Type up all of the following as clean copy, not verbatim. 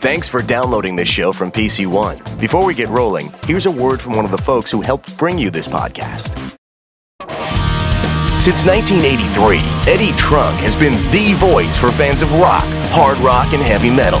Thanks for downloading this show from PC One. Before we get rolling, here's a word from one of the folks who helped bring you this podcast. Since 1983, Eddie Trunk has been the voice for fans of rock, hard rock, and heavy metal.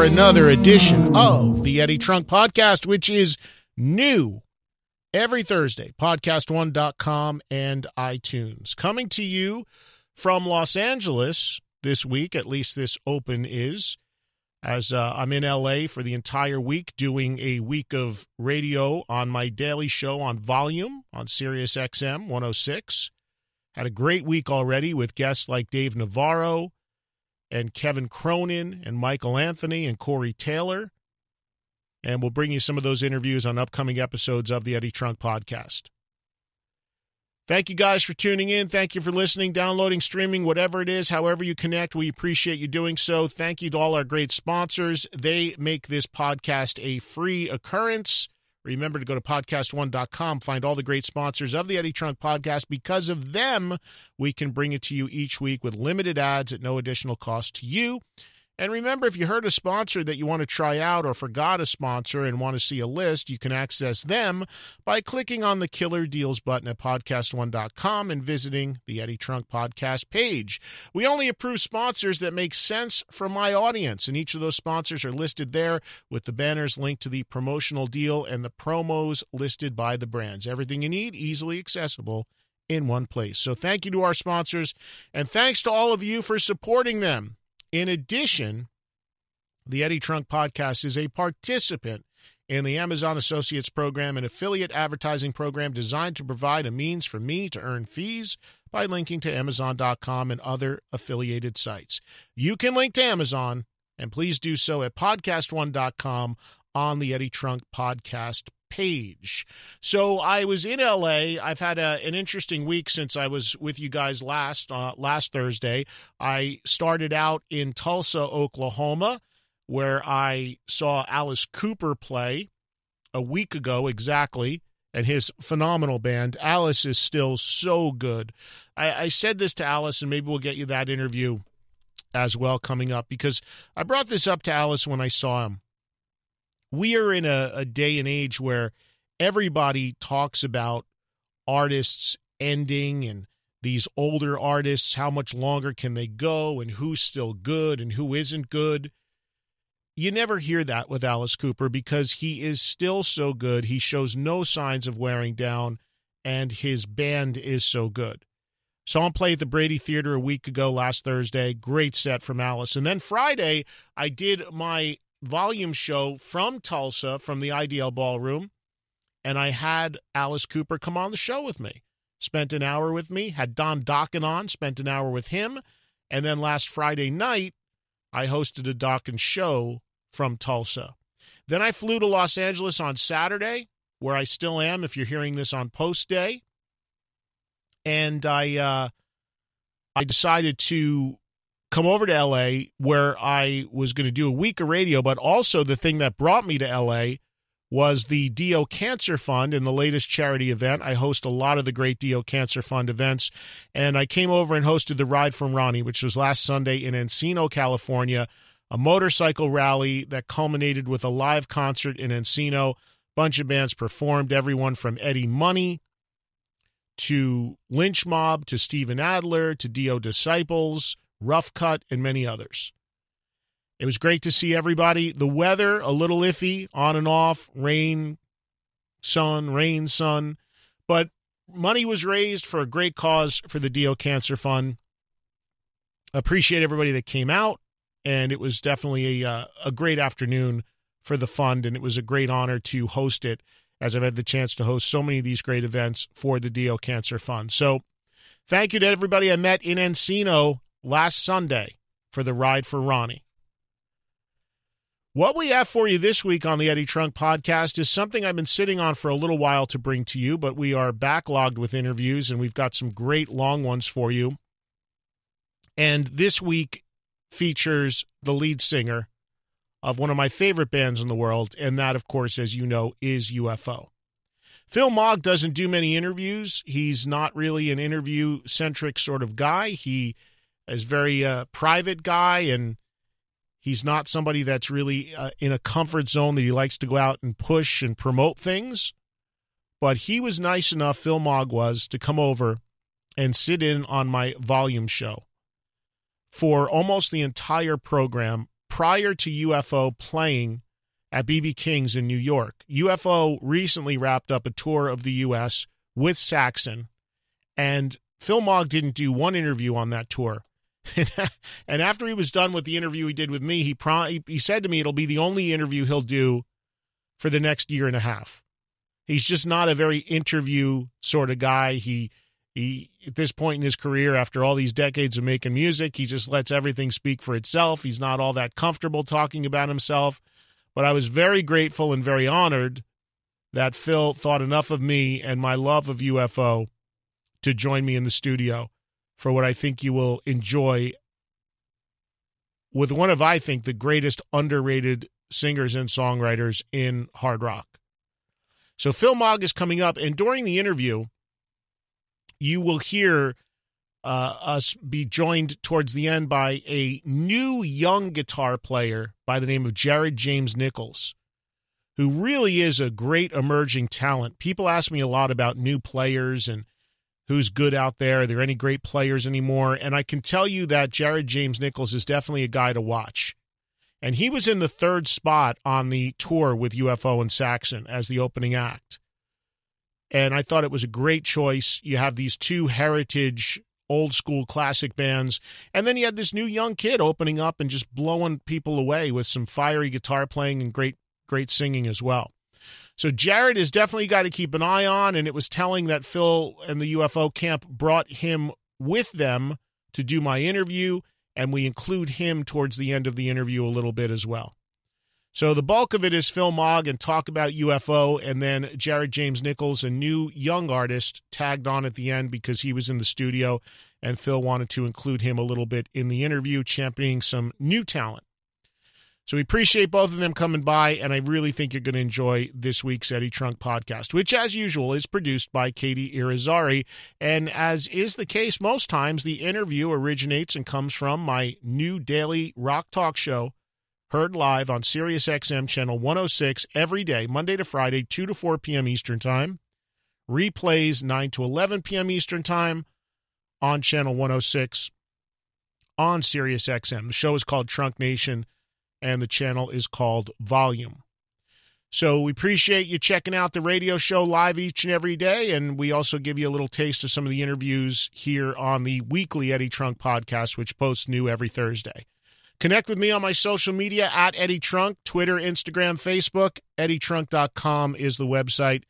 Another edition of the Eddie Trunk Podcast, which is new every Thursday, podcast1.com and iTunes. Coming to you from Los Angeles this week, at least this open is, as I'm in L.A. for the entire week doing a week of radio on my daily show on Volume on Sirius XM 106. Had a great week already with guests like Dave Navarro and Kevin Cronin, and Michael Anthony, and Corey Taylor. And we'll bring you some of those interviews on upcoming episodes of the Eddie Trunk Podcast. Thank you guys for tuning in. Thank you for listening, downloading, streaming, whatever it is, however you connect. We appreciate you doing so. Thank you to all our great sponsors. They make this podcast a free occurrence. Remember to go to podcast1.com, find all the great sponsors of the Eddie Trunk Podcast. Because of them, we can bring it to you each week with limited ads at no additional cost to you. And remember, if you heard a sponsor that you want to try out or forgot a sponsor and want to see a list, you can access them by clicking on the Killer Deals button at podcast1.com and visiting the Eddie Trunk Podcast page. We only approve sponsors that make sense for my audience, and each of those sponsors are listed there with the banners linked to the promotional deal and the promos listed by the brands. Everything you need, easily accessible in one place. So thank you to our sponsors, and thanks to all of you for supporting them. In addition, the Eddie Trunk Podcast is a participant in the Amazon Associates program, an affiliate advertising program designed to provide a means for me to earn fees by linking to Amazon.com and other affiliated sites. You can link to Amazon, and please do so at podcast1.com on the Eddie Trunk Podcast page. So I was in LA. I've had an interesting week since I was with you guys last Thursday. I started out in Tulsa, Oklahoma, where I saw Alice Cooper play a week ago exactly, and his phenomenal band. Alice is still so good. I said this to Alice, and maybe we'll get you that interview as well coming up, because I brought this up to Alice when I saw him. We are in a day and age where everybody talks about artists ending and these older artists, how much longer can they go and who's still good and who isn't good. You never hear that with Alice Cooper because he is still so good. He shows no signs of wearing down, and his band is so good. Saw him play at the Brady Theater a week ago last Thursday. Great set from Alice. And then Friday, I did my Volume show from Tulsa, from the IDL Ballroom, and I had Alice Cooper come on the show with me. Spent an hour with me, had Don Dokken on, spent an hour with him, and then last Friday night, I hosted a Dokken show from Tulsa. Then I flew to Los Angeles on Saturday, where I still am if you're hearing this on post day, and I decided to come over to L.A. where I was going to do a week of radio, but also the thing that brought me to L.A. was the Dio Cancer Fund and the latest charity event. I host a lot of the great Dio Cancer Fund events, and I came over and hosted the Ride for Ronnie, which was last Sunday in Encino, California, a motorcycle rally that culminated with a live concert in Encino. A bunch of bands performed, everyone from Eddie Money to Lynch Mob to Steven Adler to Dio Disciples, Rough Cut, and many others. It was great to see everybody. The weather, a little iffy, on and off, rain, sun. But money was raised for a great cause for the Dio Cancer Fund. Appreciate everybody that came out, and it was definitely a great afternoon for the fund, and it was a great honor to host it, as I've had the chance to host so many of these great events for the Dio Cancer Fund. So thank you to everybody I met in Encino last Sunday for the Ride for Ronnie. What we have for you this week on the Eddie Trunk podcast is something I've been sitting on for a little while to bring to you, but we are backlogged with interviews, and we've got some great long ones for you. And this week features the lead singer of one of my favorite bands in the world, and that, of course, as you know, is UFO. Phil Mogg doesn't do many interviews. He's not really an interview-centric sort of guy. He is very private guy, and he's not somebody that's really in a comfort zone that he likes to go out and push and promote things. But he was nice enough, Phil Mogg was, to come over and sit in on my volume show for almost the entire program prior to UFO playing at B.B. King's in New York. UFO recently wrapped up a tour of the U.S. with Saxon, and Phil Mogg didn't do one interview on that tour. And after he was done with the interview he did with me, he said to me it'll be the only interview he'll do for the next year and a half. He's just not a very interview sort of guy. He at this point in his career, after all these decades of making music, he just lets everything speak for itself. He's not all that comfortable talking about himself. But I was very grateful and very honored that Phil thought enough of me and my love of UFO to join me in the studio for what I think you will enjoy with one of, I think, the greatest underrated singers and songwriters in hard rock. So Phil Mogg is coming up, and during the interview, you will hear us be joined towards the end by a new young guitar player by the name of Jared James Nichols, who really is a great emerging talent. People ask me a lot about new players and who's good out there. Are there any great players anymore? And I can tell you that Jared James Nichols is definitely a guy to watch. And he was in the third spot on the tour with UFO and Saxon as the opening act. And I thought it was a great choice. You have these two heritage, old school classic bands. And then you had this new young kid opening up and just blowing people away with some fiery guitar playing and great singing as well. So Jared is definitely a guy to keep an eye on, and it was telling that Phil and the UFO camp brought him with them to do my interview, and we include him towards the end of the interview a little bit as well. So the bulk of it is Phil Mogg and talk about UFO, and then Jared James Nichols, a new young artist, tagged on at the end because he was in the studio, and Phil wanted to include him a little bit in the interview, championing some new talent. So we appreciate both of them coming by, and I really think you're going to enjoy this week's Eddie Trunk podcast, which, as usual, is produced by Katie Irizarry. And as is the case most times, the interview originates and comes from my new daily rock talk show, heard live on SiriusXM Channel 106 every day, Monday to Friday, 2 to 4 p.m. Eastern Time. Replays 9 to 11 p.m. Eastern Time on Channel 106 on SiriusXM. The show is called Trunk Nation, and the channel is called Volume. So we appreciate you checking out the radio show live each and every day, and we also give you a little taste of some of the interviews here on the weekly Eddie Trunk podcast, which posts new every Thursday. Connect with me on my social media at Eddie Trunk, Twitter, Instagram, Facebook. EddieTrunk.com is the website.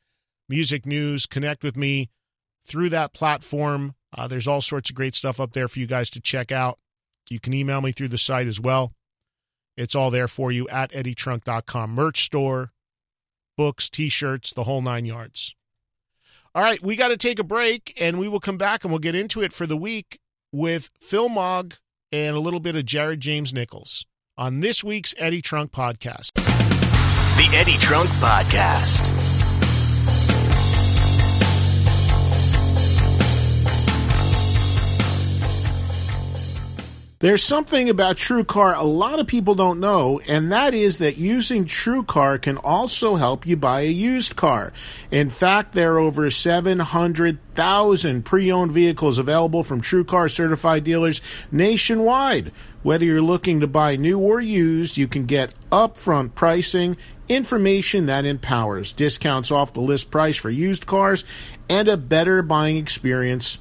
Music news, connect with me through that platform. There's all sorts of great stuff up there for you guys to check out. You can email me through the site as well. It's all there for you at EddieTrunk.com. Merch store, books, T-shirts, the whole nine yards. All right, we got to take a break, and we will come back, and we'll get into it for the week with Phil Mogg and a little bit of Jared James Nichols on this week's Eddie Trunk Podcast. The Eddie Trunk Podcast. There's something about TrueCar a lot of people don't know, and that is that using TrueCar can also help you buy a used car. In fact, there are over 700,000 pre-owned vehicles available from TrueCar certified dealers nationwide. Whether you're looking to buy new or used, you can get upfront pricing, information that empowers, discounts off the list price for used cars, and a better buying experience,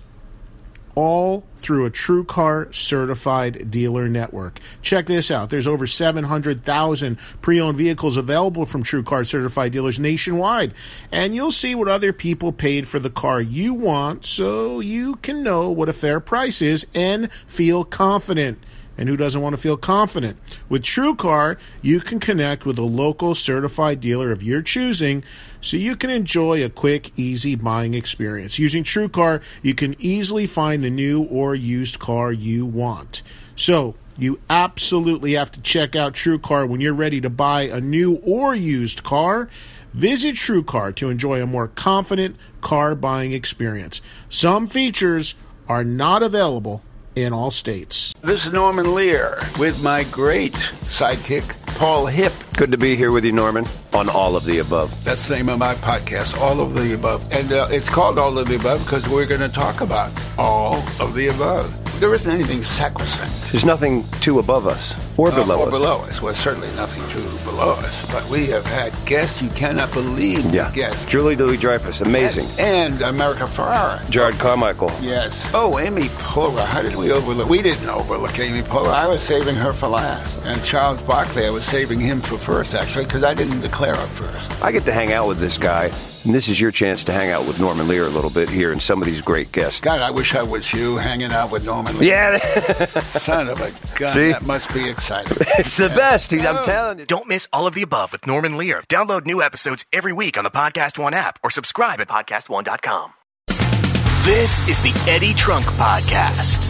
all through a TrueCar certified dealer network. Check this out. There's over 700,000 pre-owned vehicles available from TrueCar certified dealers nationwide. And you'll see what other people paid for the car you want, so you can know what a fair price is and feel confident. And who doesn't want to feel confident? With TrueCar, you can connect with a local certified dealer of your choosing so you can enjoy a quick, easy buying experience. Using TrueCar, you can easily find the new or used car you want. So you absolutely have to check out TrueCar when you're ready to buy a new or used car. Visit TrueCar to enjoy a more confident car buying experience. Some features are not available in all states. This is Norman Lear with my great sidekick, Paul Hip. Good to be here with you, Norman, on All of the Above. That's the name of my podcast, All of the Above. And it's called All of the Above because we're going to talk about all of the above. There isn't anything sacrosanct. There's nothing too above us or below us. Or below us. Well, certainly nothing too below us. But we have had guests you cannot believe. Yeah. Guests. Julie Louis-Dreyfus, amazing. Yes. And America Ferrara. Gerard Carmichael. Yes. Oh, Amy Poehler. How did we overlook? We didn't overlook Amy Poehler. I was saving her for last. And Charles Barkley, I was saving him for first, actually, because I didn't declare her first. I get to hang out with this guy. And this is your chance to hang out with Norman Lear a little bit here and some of these great guests. God, I wish I was you hanging out with Norman Lear. Yeah. Son of a gun. See? That must be exciting. It's the best. I'm telling you. Don't miss All of the Above with Norman Lear. Download new episodes every week on the Podcast One app or subscribe at PodcastOne.com. This is the Eddie Trunk Podcast.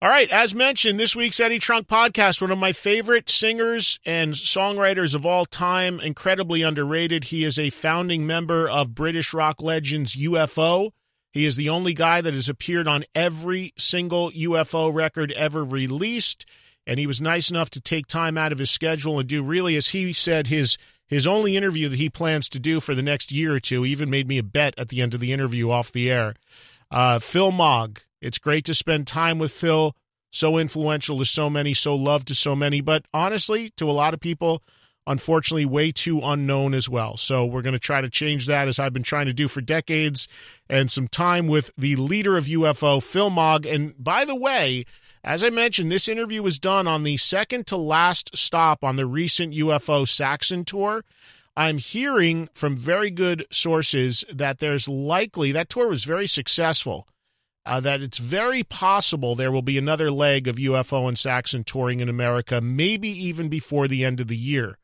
All right, as mentioned, this week's Eddie Trunk Podcast, one of my favorite singers and songwriters of all time, incredibly underrated. He is a founding member of British rock legends UFO. He is the only guy that has appeared on every single UFO record ever released, and he was nice enough to take time out of his schedule and do really, as he said, his only interview that he plans to do for the next year or two. He even made me a bet at the end of the interview off the air. Phil Mogg. It's great to spend time with Phil, so influential to so many, so loved to so many, but honestly, to a lot of people, unfortunately, way too unknown as well. So we're going to try to change that, as I've been trying to do for decades, and some time with the leader of UFO, Phil Mogg. And by the way, as I mentioned, this interview was done on the second to last stop on the recent UFO Saxon tour. I'm hearing from very good sources that there's likely, that tour was very successful, that it's very possible there will be another leg of UFO and Saxon touring in America, maybe even before the end of the year.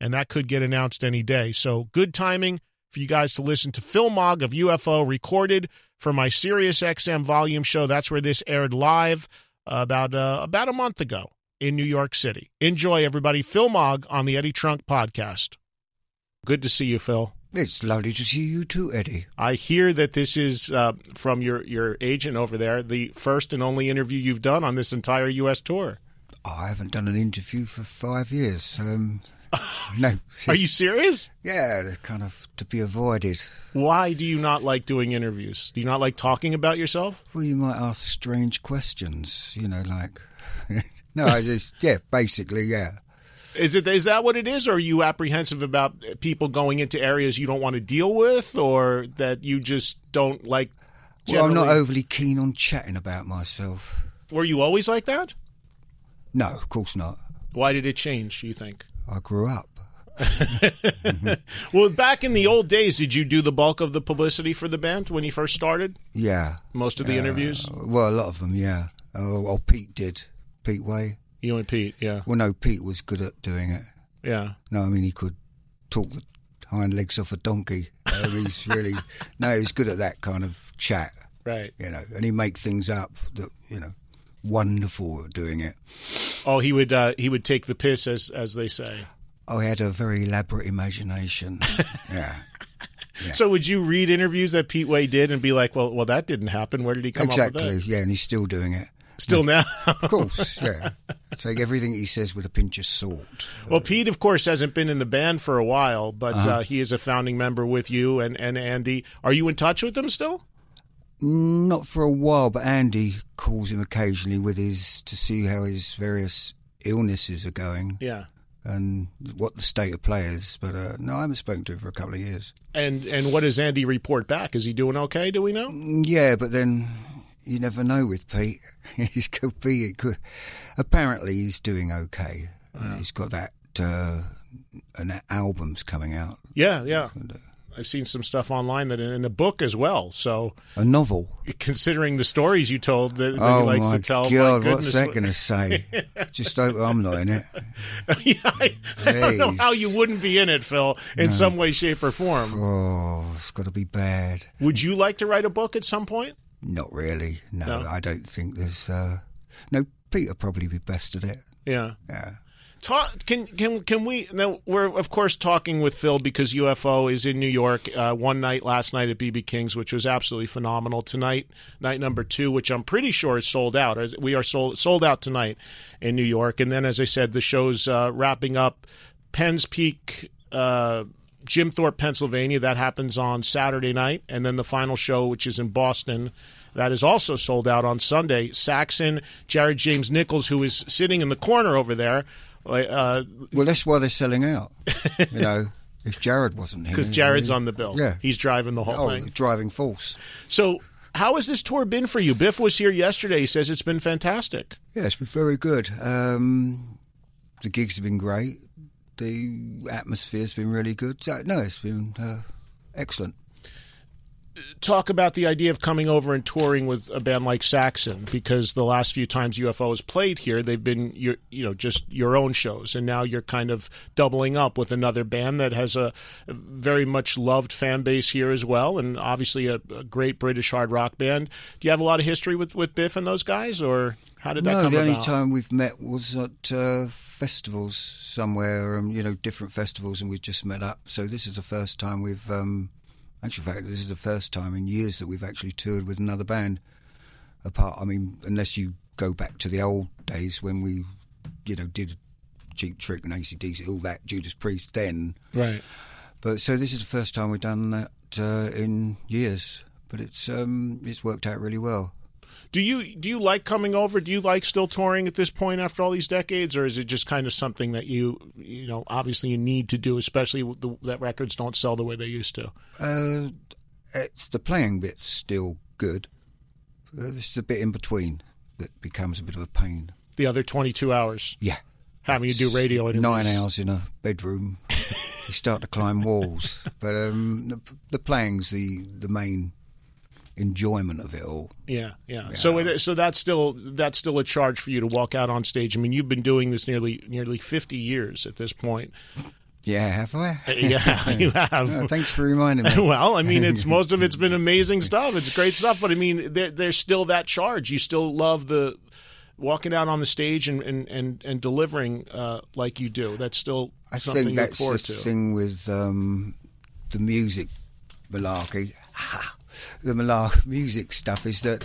And that could get announced any day. So good timing for you guys to listen to Phil Mogg of UFO, recorded for my SiriusXM Volume show. That's where this aired live about a month ago in New York City. Enjoy, everybody. Phil Mogg on the Eddie Trunk Podcast. Good to see you, Phil. It's lovely to see you too, Eddie. I hear that this is, from your agent over there, the first and only interview you've done on this entire U.S. tour. Oh, I haven't done an interview for 5 years. No. Are you serious? Yeah, they're kind of to be avoided. Why do you not like doing interviews? Do you not like talking about yourself? Well, you might ask strange questions, you know, like... No, I just, yeah, basically, yeah. Is that what it is, or are you apprehensive about people going into areas you don't want to deal with, or that you just don't like generally? Well, I'm not overly keen on chatting about myself. Were you always like that? No, of course not. Why did it change, you think? I grew up. Well, back in the old days, did you do the bulk of the publicity for the band when you first started? Yeah. Most of the interviews? Well, a lot of them, yeah. Well, Pete did. Pete Way. You and Pete, yeah. Well, no, Pete was good at doing it. Yeah. No, I mean, he could talk the hind legs off a donkey. He's really, no, he's good at that kind of chat. Right. You know, and he make things up that, you know, wonderful at doing it. Oh, he would take the piss, as they say. Oh, he had a very elaborate imagination. Yeah. Yeah. So would you read interviews that Pete Way did and be like, well, that didn't happen. Where did he come up with that? Yeah, and he's still doing it. Still now? Of course, yeah. Take everything he says with a pinch of salt. Well, Pete, of course, hasn't been in the band for a while, but he is a founding member with you and Andy. Are you in touch with them still? Not for a while, but Andy calls him occasionally to see how his various illnesses are going. Yeah. And what the state of play is. But no, I haven't spoken to him for a couple of years. And what does Andy report back? Is he doing okay? Do we know? Yeah, but then you never know with Pete. Apparently he's doing okay. Uh-huh. And he's got that an album's coming out. Yeah, yeah. And, I've seen some stuff online that in a book as well. So a novel. Considering the stories you told that he likes to tell. God, my goodness. What's that going to say? Just hope I'm not in it. Yeah, I don't know how you wouldn't be in it, Phil, in some way, shape, or form. Oh, it's got to be bad. Would you like to write a book at some point? Not really. No. I don't think there's. No, Pete would probably be best at it. Yeah. Yeah. Can we now? We're of course talking with Phil because UFO is in New York. Last night at B.B. King's, which was absolutely phenomenal. Tonight, night number 2, which I'm pretty sure is sold out. We are sold out tonight in New York, and then as I said, the show's wrapping up. Penn's Peak, Jim Thorpe, Pennsylvania. That happens on Saturday night, and then the final show, which is in Boston. That is also sold out on Sunday. Saxon, Jared James Nichols, who is sitting in the corner over there. Well, that's why they're selling out. You know, if Jared wasn't here. Because Jared's on the bill. Yeah. He's driving the whole thing. Driving force. So how has this tour been for you? Biff was here yesterday. He says it's been fantastic. Yeah, it's been very good. The gigs have been great. The atmosphere's been really good. No, it's been excellent. Talk about the idea of coming over and touring with a band like Saxon, because the last few times UFO has played here, they've been just your own shows, and now you're kind of doubling up with another band that has a very much loved fan base here as well, and obviously a great British hard rock band. Do you have a lot of history with Biff and those guys, or how did that come about? No, the only time we've met was at festivals somewhere, different festivals, and we just met up. So this is the first time we've. Actually, in fact, this is the first time in years that we've actually toured with another band. Unless you go back to the old days when we, did Cheap Trick and AC/DC, all that, Judas Priest then. Right. But so this is the first time we've done that in years. But it's worked out really well. Do you like coming over? Do you like still touring at this point after all these decades, or is it just kind of something that you obviously you need to do, especially that records don't sell the way they used to? It's the playing bit's still good. This is the bit in between that becomes a bit of a pain. The other 22 hours. Yeah. Having to do radio interviews. 9 hours in a bedroom. You start to climb walls. But the playing's the main enjoyment of it all. Yeah. So that's still a charge for you to walk out on stage. I mean, you've been doing this nearly 50 years at this point. Yeah, have I? Yeah, you have. Oh, thanks for reminding me. Well, I mean, it's most of it's been amazing stuff. It's great stuff, but I mean, there's still that charge. You still love the walking out on the stage and delivering like you do. That's still something you look forward to. I think that's the thing with the music malarkey. The music stuff is that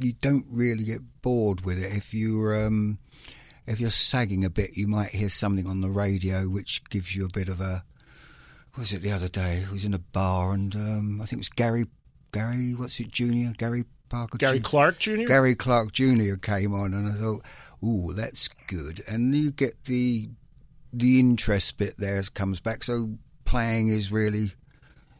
you don't really get bored with it. If you're sagging a bit, you might hear something on the radio which gives you a bit of a. What was it the other day? I was in a bar and I think it was Gary. What's it, Junior? Gary Parker. Gary Clark Junior. Gary Clark Junior came on, and I thought, "Ooh, that's good." And you get the interest bit there as comes back. So playing is really.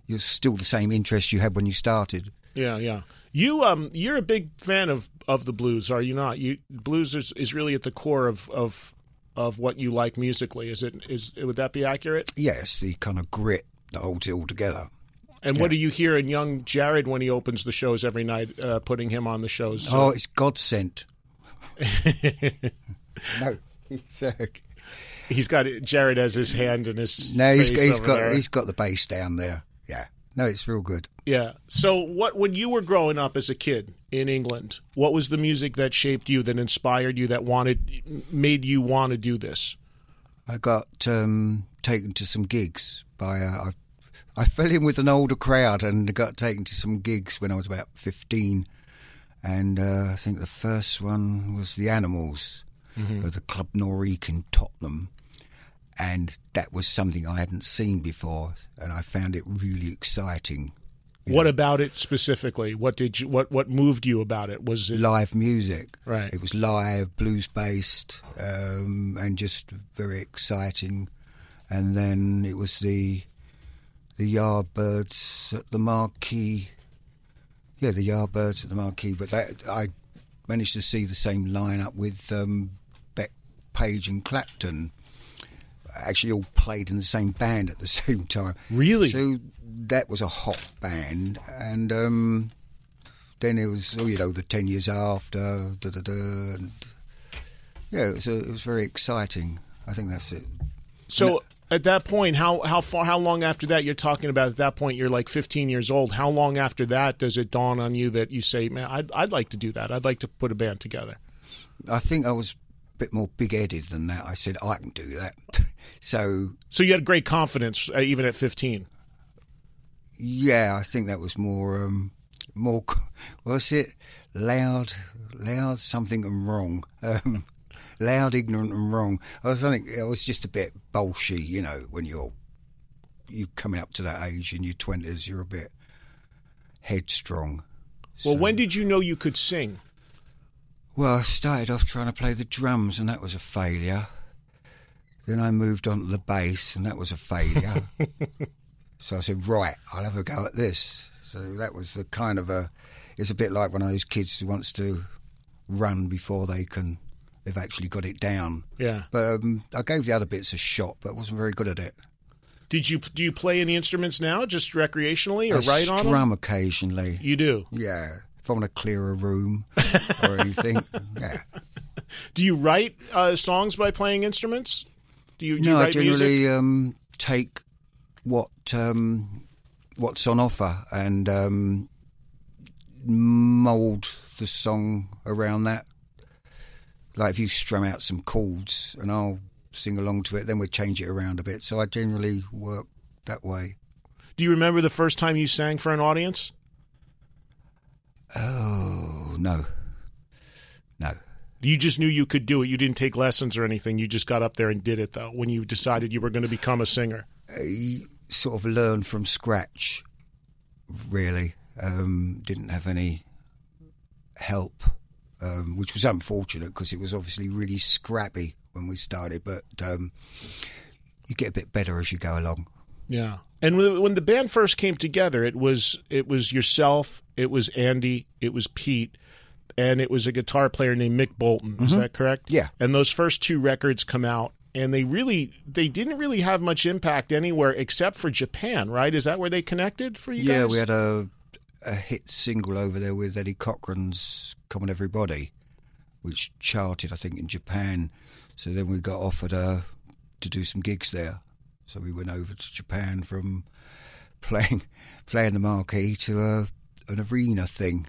You're still the same interest you had when you started. Yeah. You're a big fan of the blues, are you not? Blues is really at the core of what you like musically. Would that be accurate? Yes, the kind of grit that holds it all together. And what do you hear in young Jared when he opens the shows every night, putting him on the shows? Oh, it's God sent. No, it's He's got Jared has his hand in his. No, he's got the bass down there. Yeah, no, it's real good. Yeah. So, when you were growing up as a kid in England, what was the music that shaped you, that inspired you, that made you want to do this? I got taken to some gigs by. I fell in with an older crowd and got taken to some gigs when I was about 15. And I think the first one was The Animals, mm-hmm. at the Club Norreek in Tottenham. And that was something I hadn't seen before, and I found it really exciting. What about it specifically? What moved you about it? Was it live music? Right. It was live, blues-based, and just very exciting. And then it was the Yardbirds at the Marquee. Yeah, the Yardbirds at the Marquee. But I managed to see the same lineup with Beck, Page and Clapton. Actually all played in the same band at the same time. Really? So that was a hot band. And then it was, the 10 years after. Yeah, it was very exciting. I think that's it. So... At that point, how long after that, you're talking about at that point, you're like 15 years old. How long after that does it dawn on you that you say, man, I'd like to do that. I'd like to put a band together. I think I was a bit more big-headed than that. I said, I can do that. So you had great confidence even at 15? Yeah, I think that was more was it? Loud something and wrong. Loud, ignorant, and wrong. I was just a bit bolshy, when you're coming up to that age in your 20s, you're a bit headstrong. Well, so, when did you know you could sing? Well, I started off trying to play the drums, and that was a failure. Then I moved on to the bass, and that was a failure. So I said, right, I'll have a go at this. So that was the kind of it's a bit like one of those kids who wants to run before they can... They've actually got it down. Yeah. But I gave the other bits a shot, but wasn't very good at it. Do you play any instruments now, just recreationally or write on them? I strum occasionally. You do? Yeah. If I want to clear a room or anything, yeah. Do you write songs by playing instruments? Do you write music? No, I generally take what's on offer and mould the song around that. Like if you strum out some chords and I'll sing along to it, then we'll change it around a bit. So I generally work that way. Do you remember the first time you sang for an audience? Oh, no. You just knew you could do it. You didn't take lessons or anything. You just got up there and did it, though, when you decided you were going to become a singer. You sort of learned from scratch, really. Didn't have any help. Which was unfortunate because it was obviously really scrappy when we started, but you get a bit better as you go along. Yeah. And when the band first came together, it was yourself, it was Andy, it was Pete, and it was a guitar player named Mick Bolton. Is mm-hmm. that correct? Yeah. And those first two records come out, and they didn't really have much impact anywhere except for Japan, right? Is that where they connected for you guys? Yeah, we had a hit single over there with Eddie Cochran's Come On Everybody, which charted, I think, in Japan. So then we got offered to do some gigs there. So we went over to Japan from playing the Marquee to an arena thing.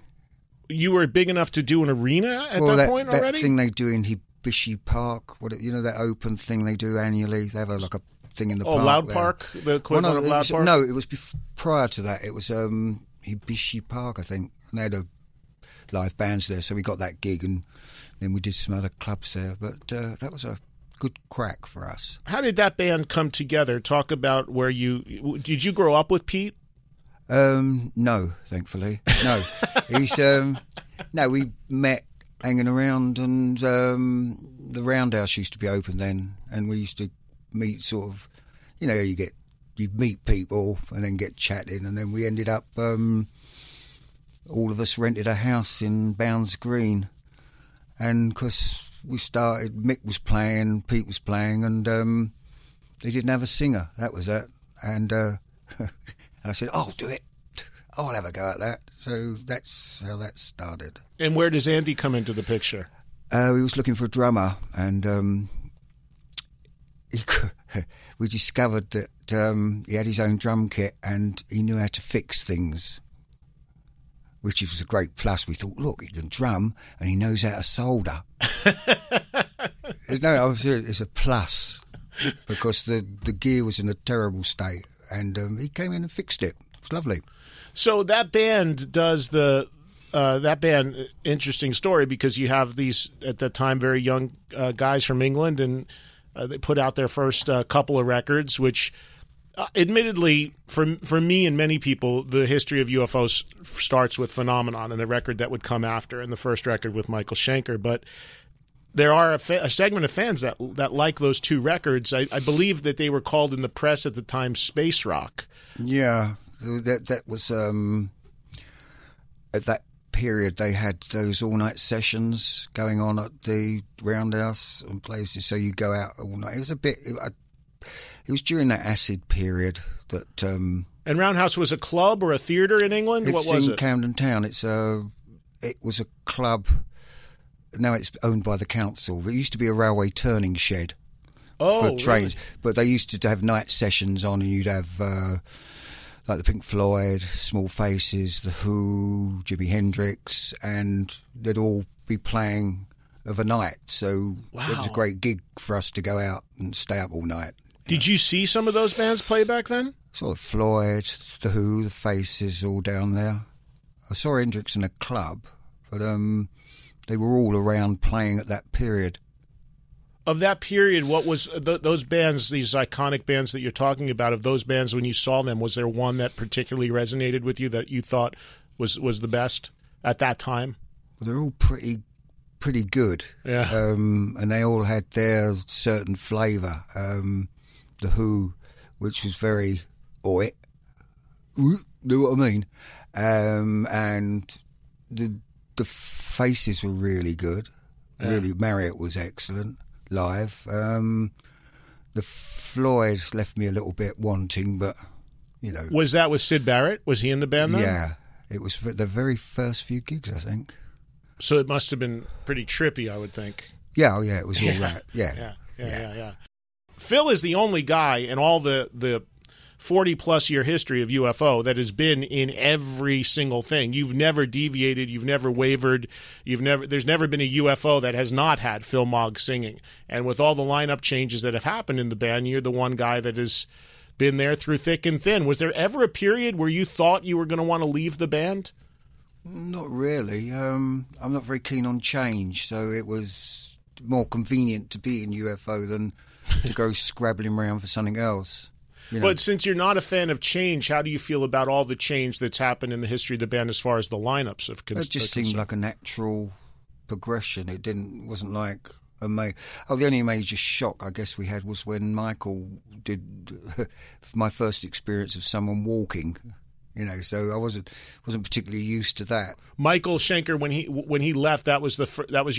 You were big enough to do an arena at that point already? Well, that thing they do in Hibishi Park, that open thing they do annually. They have like a thing in the park. Oh, Loud there. Park? The equivalent of Loud Park? No, it was prior to that. It was... Hibishi Park, I think, and they had live bands there, so we got that gig, and then we did some other clubs there, but that was a good crack for us. How did that band come together? Talk about where did you grow up with Pete? No, thankfully. No. He's no, we met hanging around, and the Roundhouse used to be open then, and we used to meet sort of, you'd meet people and then get chatting, and then we ended up, all of us rented a house in Bounds Green, and because we started, Mick was playing, Pete was playing, and they didn't have a singer, that was it, and I said, I'll do it, I'll have a go at that, so that's how that started. And where does Andy come into the picture? He was looking for a drummer, and we discovered that he had his own drum kit and he knew how to fix things, which was a great plus. We thought, look, he can drum and he knows how to solder. No, obviously it's a plus, because the gear was in a terrible state, and he came in and fixed it. It's lovely. So that band does the that band, interesting story, because you have these, at that time, very young guys from England, and they put out their first couple of records, which admittedly, for me and many people, the history of UFOs starts with Phenomenon and the record that would come after, and the first record with Michael Schenker. But there are a segment of fans that like those two records. I believe that they were called in the press at the time space rock. Yeah, that was at that period they had those all-night sessions going on at the Roundhouse and places, so you go out all night. It was a bit... It was during that acid period that... and Roundhouse was a club or a theatre in England? What was it? It's in Camden Town. It was a club... Now it's owned by the council. It used to be a railway turning shed for trains. Really? But they used to have night sessions on, and you'd have like the Pink Floyd, Small Faces, The Who, Jimi Hendrix, and they'd all be playing of a night. So it was a great gig for us to go out and stay up all night. Did you see some of those bands play back then? I saw Floyd, The Who, The Faces, all down there. I saw Hendrix in a club, but... They were all around playing at that period. Of that period, what was those bands, these iconic bands that you're talking about, of those bands when you saw them, was there one that particularly resonated with you that you thought was the best at that time? They're all pretty good. Yeah. And they all had their certain flavour. The Who, which was very, oi, do what I mean? And the Faces were really good. Yeah. Really, Marriott was excellent live. The Floyd left me a little bit wanting, but you know. Was that with Syd Barrett? Was he in the band then? Yeah, it was the very first few gigs, I think. So it must have been pretty trippy, I would think. Yeah, it was all right. Yeah. Phil is the only guy in all the 40-plus year history of UFO that has been in every single thing. You've never deviated. You've never wavered. There's never been a UFO that has not had Phil Mogg singing. And with all the lineup changes that have happened in the band, you're the one guy that has been there through thick and thin. Was there ever a period where you thought you were going to want to leave the band? Not really. I'm not very keen on change, so it was more convenient to be in UFO than to go scrabbling around for something else. You know. But since you're not a fan of change, how do you feel about all the change that's happened in the history of the band as far as the lineups have concerned? It just seemed like a natural progression. It wasn't like a the only major shock I guess we had was when Michael did my first experience of someone walking. You know, so I wasn't particularly used to that. Michael Schenker, when he left, that was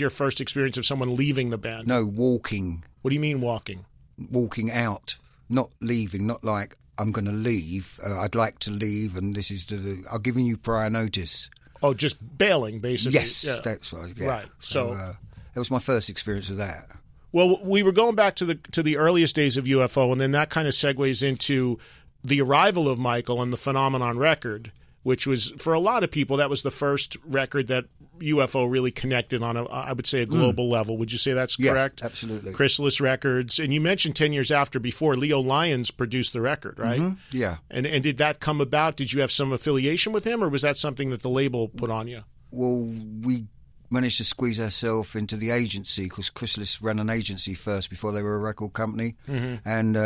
your first experience of someone leaving the band. No, walking. What do you mean walking? Walking out. Not leaving, not like, I'm going to leave, I'd like to leave, and this is I'm giving you prior notice. Oh, just bailing, basically. Yes, yeah. That's what I get. Right. So that was my first experience of that. Well, we were going back to the earliest days of UFO, and then that kind of segues into the arrival of Michael and the Phenomenon record, which was, for a lot of people, that was the first record that UFO really connected on, I would say, a global level. Would you say that's correct? Yeah, absolutely. Chrysalis Records. And you mentioned 10 years after, before, Leo Lyons produced the record, right? Mm-hmm. Yeah. And did that come about? Did you have some affiliation with him, or was that something that the label put on you? Well, we managed to squeeze ourselves into the agency, because Chrysalis ran an agency first before they were a record company. Mm-hmm. And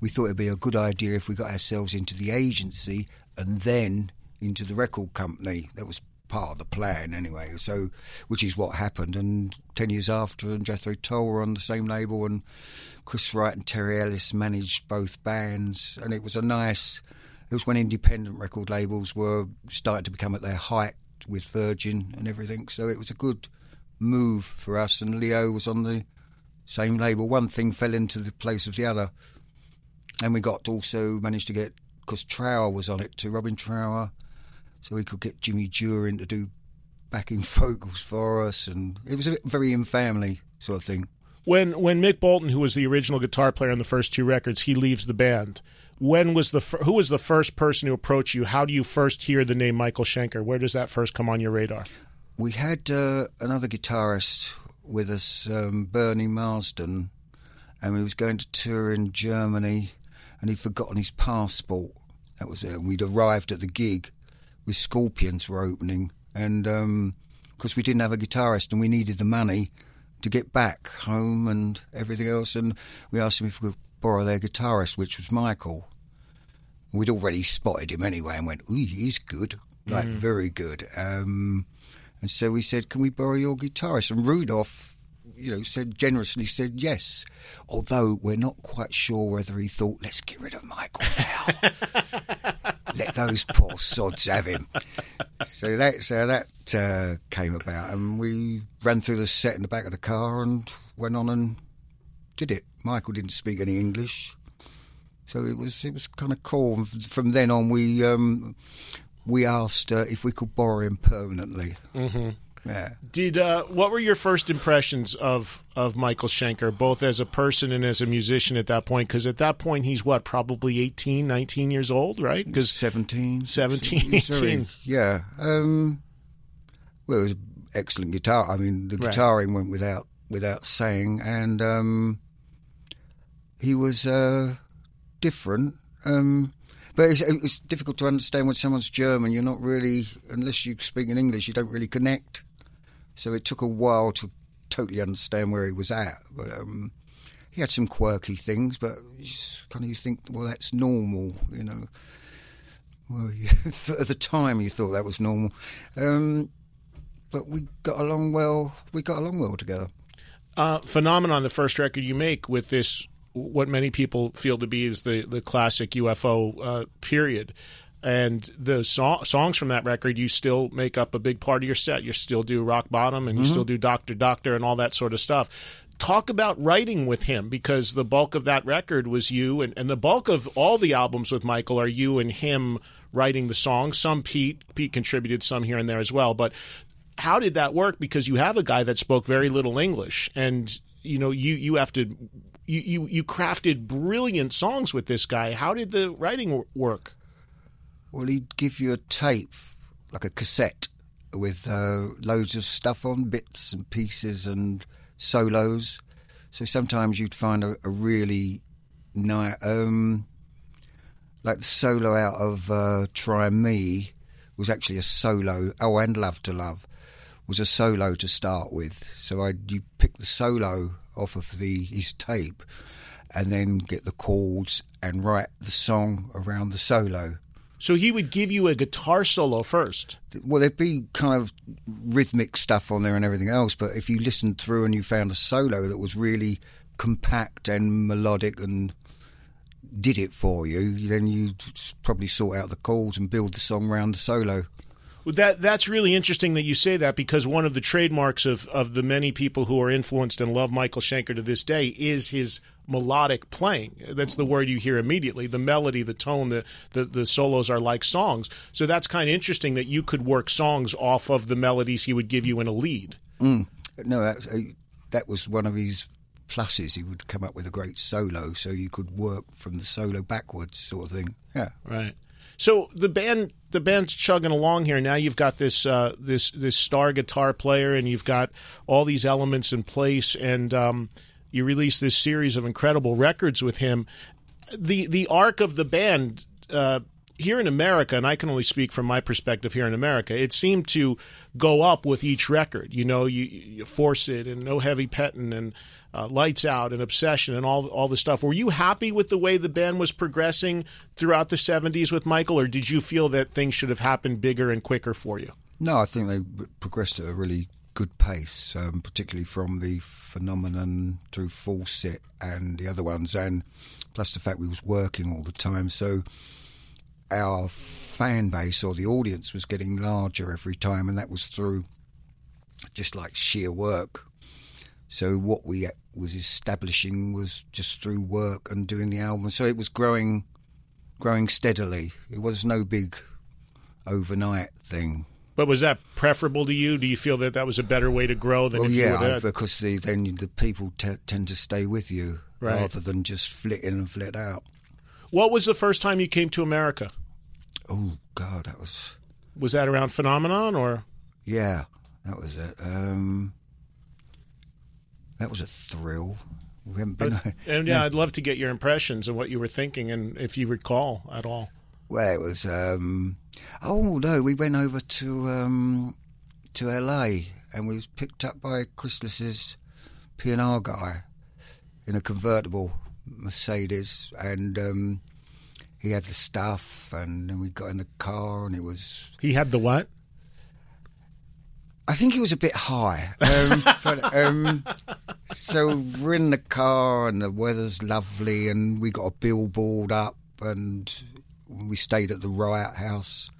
we thought it would be a good idea if we got ourselves into the agency and then into the record company. That was part of the plan anyway, so which is what happened. And 10 years after, and Jethro Tull were on the same label, and Chris Wright and Terry Ellis managed both bands, and it was when independent record labels were starting to become at their height with Virgin and everything, so it was a good move for us, and Leo was on the same label. One thing fell into the place of the other, and we managed to get, because Trower was on it too, Robin Trower, so we could get Jimmy Durin to do backing vocals for us, and it was a very in-family sort of thing. when Mick Bolton, who was the original guitar player on the first two records, he leaves the band, when was who was the first person to approach you? How do you first hear the name Michael Schenker? Where does that first come on your radar? We had another guitarist with us, Bernie Marsden, and he was going to tour in Germany, and he'd forgotten his passport. That was it. And we'd arrived at the gig with Scorpions were opening, and because we didn't have a guitarist and we needed the money to get back home and everything else, and we asked him if we could borrow their guitarist, which was Michael. We'd already spotted him anyway and went, ooh, he's good, like very good. And so we said, can we borrow your guitarist? And Rudolph, generously said yes, although we're not quite sure whether he thought, let's get rid of Michael now. Let those poor sods have him. So that's how that came about. And we ran through the set in the back of the car and went on and did it. Michael didn't speak any English, so it was kind of cool. And from then on, we asked if we could borrow him permanently. Mm-hmm. Yeah. Did what were your first impressions of Michael Schenker, both as a person and as a musician at that point? Because at that point, he's what, probably 18, 19 years old, right? 17, 18. Yeah. Well, it was excellent guitar. I mean, the guitaring went without saying, and he was different. But it's difficult to understand when someone's German. You're not really, unless you speak in English, you don't really connect. So it took a while to totally understand where he was at. But he had some quirky things, but you think, well, that's normal, Well, at the time you thought that was normal. But we got along well. We got along well together. Phenomenon, the first record you make with this, what many people feel to be is the classic UFO period. And the songs from that record, you still make up a big part of your set. You still do Rock Bottom and you still do Doctor Doctor and all that sort of stuff. Talk about writing with him, because the bulk of that record was you, and the bulk of all the albums with Michael are you and him writing the songs. Some Pete contributed some here and there as well. But how did that work? Because you have a guy that spoke very little English, and you have to... You crafted brilliant songs with this guy. How did the writing work? Well, he'd give you a tape, like a cassette, with loads of stuff on, bits and pieces and solos. So sometimes you'd find a really nice... like the solo out of Try Me was actually a solo. Oh, and Love to Love was a solo to start with. So you pick the solo off of his tape and then get the chords and write the song around the solo. So he would give you a guitar solo first? Well, there'd be kind of rhythmic stuff on there and everything else, but if you listened through and you found a solo that was really compact and melodic and did it for you, then you'd probably sort out the chords and build the song around the solo. Well, that's really interesting that you say that, because one of the trademarks of the many people who are influenced and love Michael Schenker to this day is his melodic playing. That's the word you hear immediately, the melody, the tone, the solos are like songs. So that's kind of interesting that you could work songs off of the melodies he would give you in a lead. Mm. No, that was one of his pluses. He would come up with a great solo, so you could work from the solo backwards sort of thing. Yeah. Right. So the band's chugging along here. Now you've got this this star guitar player, and you've got all these elements in place, and you release this series of incredible records with him. The arc of the band here in America, and I can only speak from my perspective here in America, it seemed to go up with each record. You Force It and No Heavy Pettin' and Lights Out and Obsession and all the stuff. Were you happy with the way the band was progressing throughout the 70s with Michael, or did you feel that things should have happened bigger and quicker for you? No, I think they progressed at a really good pace, particularly from the Phenomenon through Force It and the other ones, and plus the fact we was working all the time, so our fan base or the audience was getting larger every time, and that was through just like sheer work. So what we was establishing was just through work and doing the album. So it was growing steadily. It was no big overnight thing. But was that preferable to you? Do you feel that that was a better way to grow than if you were there? Because then the people tend to stay with you rather than just flit in and flit out. What was the first time you came to America? Oh, God, that was... Was that around Phenomenon or...? Yeah, that was it. That was a thrill. We haven't been... I'd love to get your impressions and what you were thinking and if you recall at all. Well, it was... we went over to L.A. and we was picked up by Chrysalis's P&R guy in a convertible Mercedes, and he had the stuff, and then we got in the car, and it was... He had the what? I think he was a bit high. So we're in the car, and the weather's lovely, and we got a billboard up, and... We stayed at the Riot House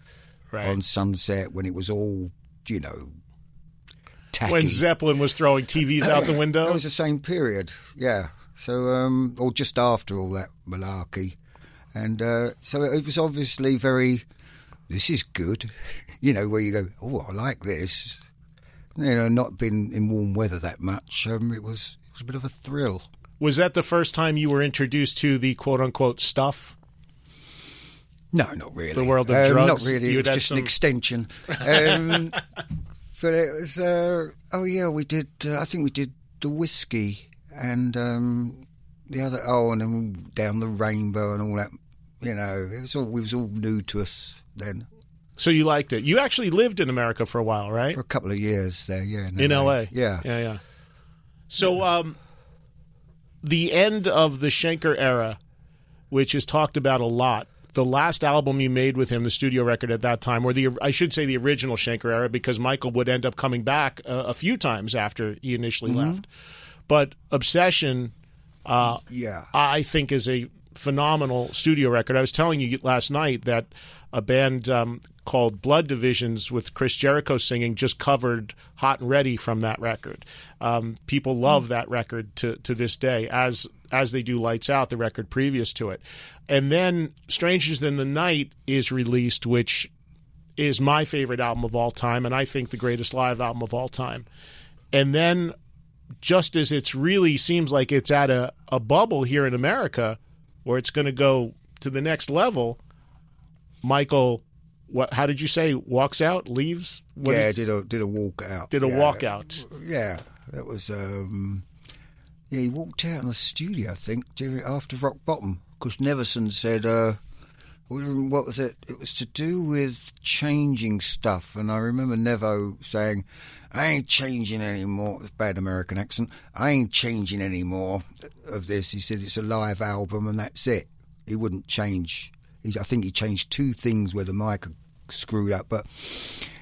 on Sunset when it was all, tacky. When Zeppelin was throwing TVs out the window? That was the same period, yeah. So, or just after all that malarkey. And so it was obviously very, this is good, where you go, oh, I like this. Not been in warm weather that much. It was a bit of a thrill. Was that the first time you were introduced to the quote-unquote stuff? No, not really. The world of drugs? Not really. It was just an extension. But it was, we did, I think we did the whiskey and the other, and then Down the Rainbow and all that. It was all new to us then. So you liked it. You actually lived in America for a while, right? For a couple of years there, yeah. In L.A.? Yeah. Yeah. So the end of the Schenker era, which is talked about a lot, the last album you made with him, the studio record at that time, or I should say the original Schenker era, because Michael would end up coming back a few times after he initially left. But Obsession, I think, is a phenomenal studio record. I was telling you last night that a band called Blood Divisions with Chris Jericho singing just covered Hot and Ready from that record. People love that record to this day, as they do Lights Out, the record previous to it. And then Strangers Than the Night is released, which is my favorite album of all time, and I think the greatest live album of all time. And then just as it really seems like it's at a bubble here in America where it's going to go to the next level, Michael, how did you say, walks out, leaves? Did a walk out. Did a walk out. Yeah, that was... he walked out in the studio, I think, after Rock Bottom, because Nevison said, what was it? It was to do with changing stuff, and I remember Nevo saying, I ain't changing anymore. It's a bad American accent. I ain't changing anymore of this. He said it's a live album, and that's it. He wouldn't change. I think he changed two things where the mic screwed up, but...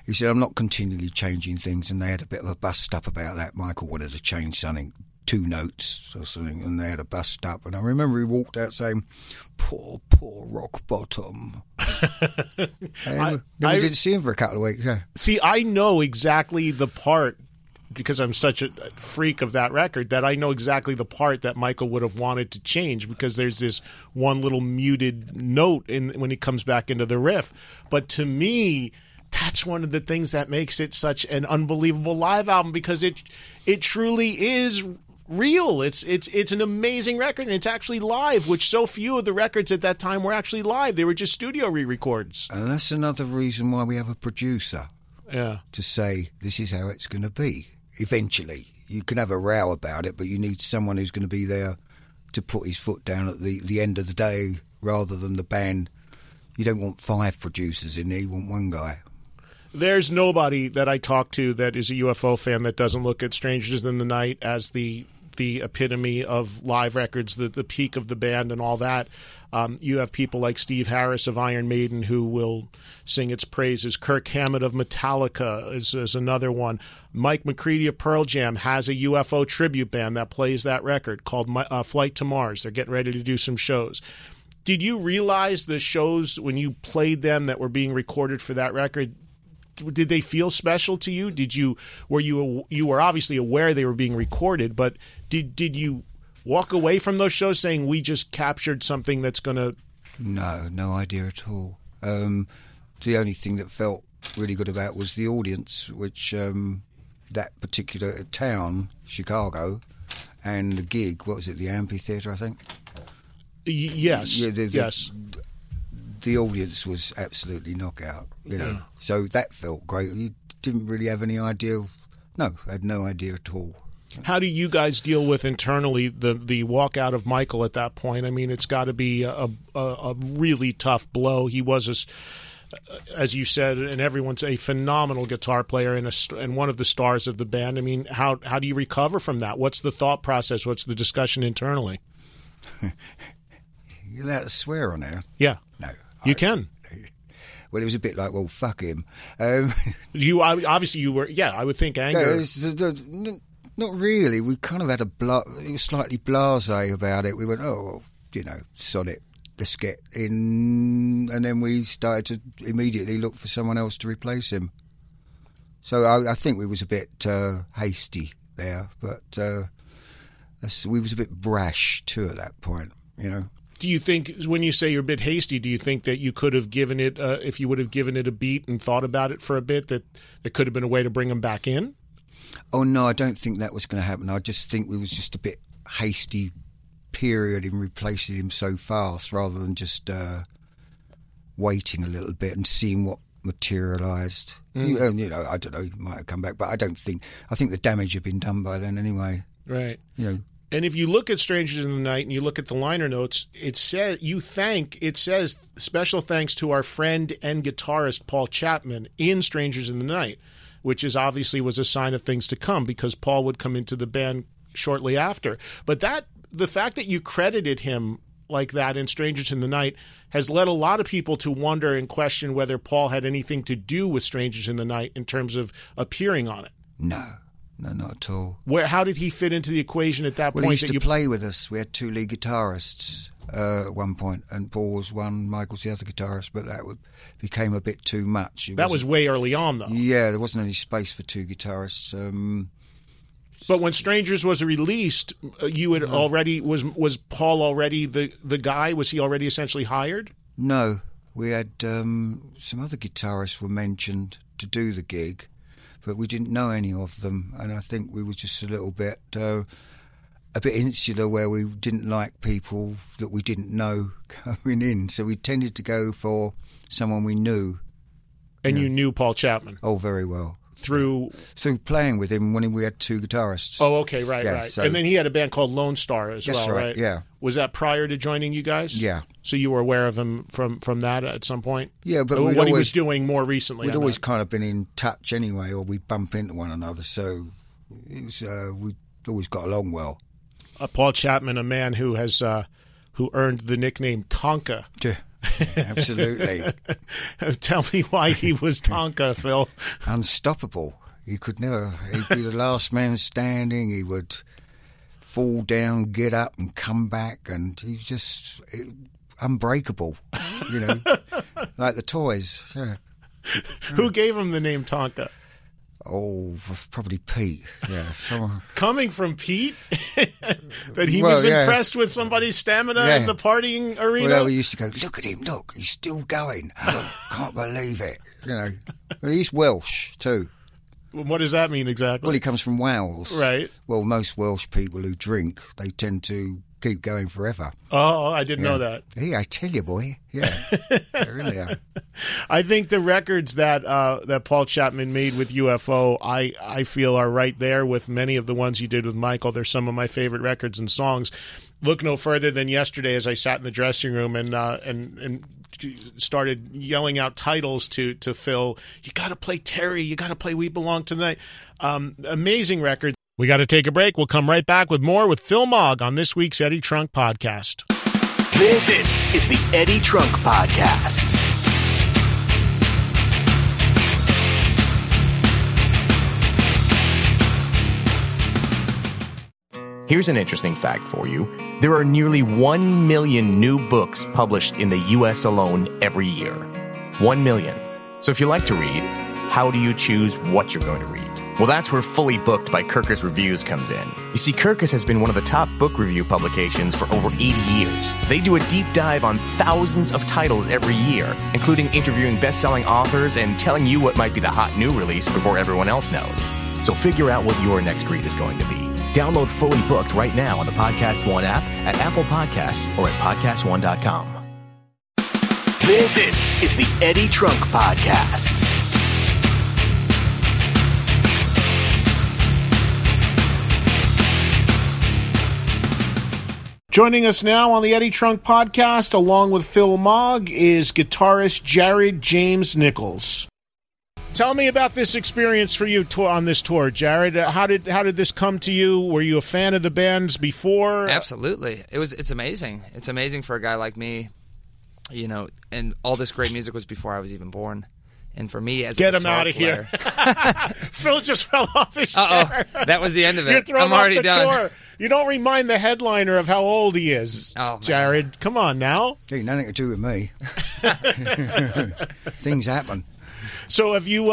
He said, I'm not continually changing things, and they had a bit of a bust-up about that. Michael wanted to change something, two notes or something, and they had a bust-up. And I remember he walked out saying, poor Rock Bottom. I didn't see him for a couple of weeks. Yeah. See, I know exactly the part, because I'm such a freak of that record, that I know exactly the part that Michael would have wanted to change, because there's this one little muted note when he comes back into the riff. But to me... That's one of the things that makes it such an unbelievable live album, because it truly is real. It's an amazing record, and it's actually live, which so few of the records at that time were actually live. They were just studio re-records. And that's another reason why we have a producer to say, this is how it's going to be. Eventually, you can have a row about it, but you need someone who's going to be there to put his foot down at the end of the day rather than the band. You don't want five producers in there, you want one guy. There's nobody that I talk to that is a UFO fan that doesn't look at Strangers in the Night as the epitome of live records, the peak of the band and all that. You have people like Steve Harris of Iron Maiden who will sing its praises. Kirk Hammett of Metallica is another one. Mike McCready of Pearl Jam has a UFO tribute band that plays that record called Flight to Mars. They're getting ready to do some shows. Did you realize the shows when you played them that were being recorded for that record? Did they feel special to you? You were obviously aware they were being recorded, but did you walk away from those shows saying we just captured something that's going to... No idea at all. The only thing that felt really good about was the audience, which that particular town, Chicago, and the gig, what was it, the amphitheatre, I think? Yes, yeah, yes. The audience was absolutely knockout, you know. Yeah. So that felt great. You didn't really have any idea. I had no idea at all. How do you guys deal with internally the walkout of Michael at that point? I mean, it's got to be a really tough blow. He was, as you said, and everyone's a phenomenal guitar player and one of the stars of the band. I mean, how do you recover from that? What's the thought process? What's the discussion internally? You're allowed to swear on there. Yeah. No. You can. Well, it was a bit like, well, fuck him. Obviously you were, yeah, I would think anger. No, not really. We kind of had it was slightly blasé about it. We went, sod it. Let's get in. And then we started to immediately look for someone else to replace him. So I think we was a bit hasty there, but we was a bit brash too at that point, you know. Do you think, when you say you're a bit hasty, do you think that you could have given it, if you would have given it a beat and thought about it for a bit, that there could have been a way to bring him back in? Oh, no, I don't think that was going to happen. I just think we was just a bit hasty, period, in replacing him so fast rather than just waiting a little bit and seeing what materialised. I don't know, he might have come back, but I think the damage had been done by then anyway. Right. You know. And if you look at Strangers in the Night and you look at the liner notes, it says special thanks to our friend and guitarist Paul Chapman in Strangers in the Night, which is obviously was a sign of things to come because Paul would come into the band shortly after. But the fact that you credited him like that in Strangers in the Night has led a lot of people to wonder and question whether Paul had anything to do with Strangers in the Night in terms of appearing on it. No. No, not at all. How did he fit into the equation at that point? He used to play with us. We had two lead guitarists at one point, and Paul was one, Michael's the other guitarist, but that became a bit too much. That was way early on, though. Yeah, there wasn't any space for two guitarists. But when Strangers was released, you had already was Paul already the guy? Was he already essentially hired? No, we had some other guitarists were mentioned to do the gig. But we didn't know any of them, and I think we were just a bit insular where we didn't like people that we didn't know coming in. So we tended to go for someone we knew. And you knew Paul Chapman? Oh, very well. Through playing with him when we had two guitarists. Oh, okay, right. So, and then he had a band called Lone Star as well, right? Yeah. Was that prior to joining you guys? Yeah. So you were aware of him from that at some point? Yeah, but what he was doing more recently. We'd always kind of been in touch anyway, or we'd bump into one another, so it was we always got along well. Paul Chapman, a man who has who earned the nickname Tonka. Yeah. Absolutely. Tell me why he was Tonka, Phil. Unstoppable. He'd be the last man standing. He would fall down, get up and come back, and he was just unbreakable, you know, like the toys. Yeah. Who gave him the name Tonka? Oh, probably Pete. Yeah, someone... Coming from Pete, but he was impressed with somebody's stamina in the partying arena. Well, we used to go, look at him, look, he's still going. Can't believe it, you know. Well, he's Welsh too. What does that mean exactly? Well, he comes from Wales, right? Well, most Welsh people who drink, they tend to keep going forever. Oh, I didn't know that. Yeah, I tell you, boy. Yeah, they really are. I think the records that Paul Chapman made with UFO, I feel are right there with many of the ones he did with Michael. They're some of my favorite records and songs. Look no further than yesterday as I sat in the dressing room and started yelling out titles to Phil. You got to play Terry. You got to play We Belong Tonight. Amazing records. We got to take a break. We'll come right back with more with Phil Mogg on this week's Eddie Trunk Podcast. This is the Eddie Trunk Podcast. Here's an interesting fact for you. There are nearly 1 million new books published in the U.S. alone every year. 1 million. So if you like to read, how do you choose what you're going to read? Well, that's where Fully Booked by Kirkus Reviews comes in. You see, Kirkus has been one of the top book review publications for over 80 years. They do a deep dive on thousands of titles every year, including interviewing best-selling authors and telling you what might be the hot new release before everyone else knows. So figure out what your next read is going to be. Download Fully Booked right now on the Podcast One app, at Apple Podcasts, or at PodcastOne.com. This is the Eddie Trunk Podcast. Joining us now on the Eddie Trunk Podcast, along with Phil Mogg, is guitarist Jared James Nichols. Tell me about this experience for you on this tour, Jared. How did this come to you? Were you a fan of the bands before? Absolutely. It's amazing. It's amazing for a guy like me, you know. And all this great music was before I was even born. And for me, as a guitar player... Get him out of here. Phil just fell off his chair. That was the end of it. You're throwing I'm already off the done. Tour. You don't remind the headliner of how old he is, Jared. Come on now. Gee, nothing to do with me. Things happen. So have you?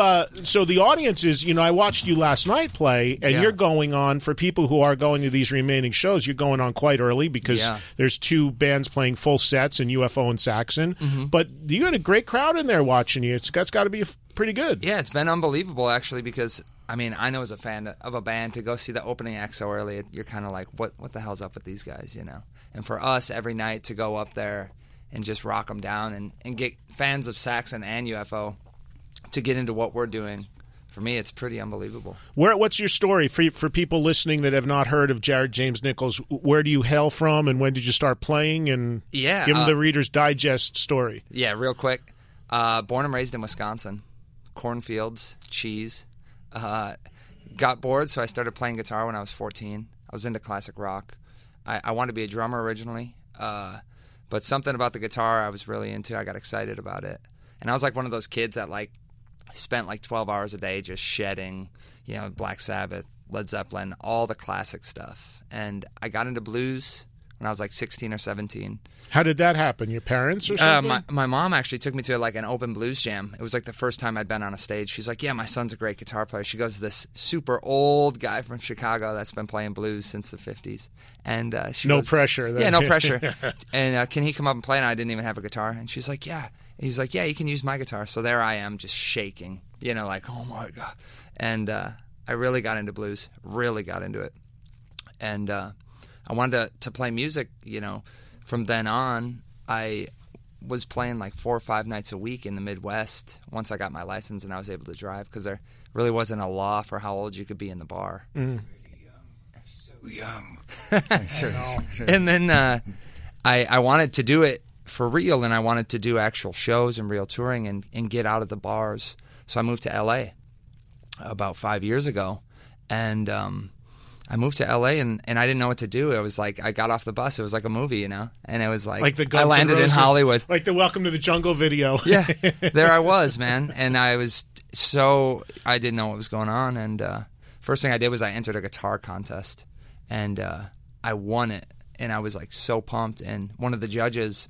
So the audience is, you know, I watched you last night play, and you're going on, for people who are going to these remaining shows, you're going on quite early because there's two bands playing full sets, in UFO and Saxon. Mm-hmm. But you had a great crowd in there watching you. That's got to be pretty good. Yeah, it's been unbelievable, actually, because... I mean, I know as a fan of a band, to go see the opening act so early, you're kind of like, what the hell's up with these guys, you know? And for us, every night to go up there and just rock them down and get fans of Saxon and UFO to get into what we're doing, for me, it's pretty unbelievable. What's your story? For people listening that have not heard of Jared James Nichols, where do you hail from and when did you start playing? And give them the Reader's Digest story. Yeah, real quick. Born and raised in Wisconsin. Cornfields, cheese. Got bored, so I started playing guitar when I was 14. I was into classic rock. I wanted to be a drummer originally, but something about the guitar I was really into. I got excited about it. And I was like one of those kids that like spent like 12 hours a day just shedding, you know, Black Sabbath, Led Zeppelin, all the classic stuff. And I got into blues when I was like 16 or 17. How did that happen? Your parents or something? My mom actually took me to like an open blues jam. It was like the first time I'd been on a stage. She's like, yeah, my son's a great guitar player. She goes, this super old guy from Chicago that's been playing blues since the 50s. And she No goes, pressure. Then. Yeah, no pressure. And can he come up and play? And I didn't even have a guitar. And she's like, yeah. And he's like, yeah, you can use my guitar. So there I am just shaking, you know, like, oh, my God. And I really got into blues, really got into it. And... I wanted to play music, you know. From then on, I was playing like 4 or 5 nights a week in the Midwest once I got my license and I was able to drive, because there really wasn't a law for how old you could be in the bar. Mm. So young. Sure. And then I wanted to do it for real, and I wanted to do actual shows and real touring and get out of the bars. So I moved to L.A. about 5 years ago, and... I moved to LA and I didn't know what to do. It was like I got off the bus. It was like a movie, you know? And it was like the Guns I landed and Roses, in Hollywood. Like the Welcome to the Jungle video. Yeah. There I was, man. And I was I didn't know what was going on. And first thing I did was I entered a guitar contest. And I won it. And I was like so pumped. And one of the judges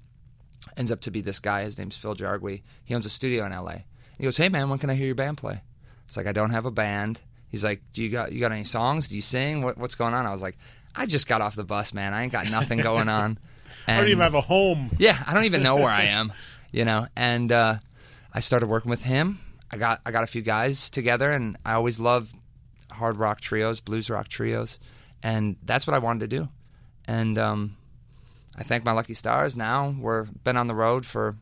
ends up to be this guy. His name's Phil Jargui. He owns a studio in LA. He goes, hey, man, when can I hear your band play? It's like, I don't have a band. He's like, you got any songs? Do you sing? What's going on? I was like, I just got off the bus, man. I ain't got nothing going on. And, I don't even have a home. Yeah, I don't even know where I am, you know. And I started working with him. I got a few guys together, and I always loved hard rock trios, blues rock trios, and that's what I wanted to do. And I thank my lucky stars. Now we've been on the road for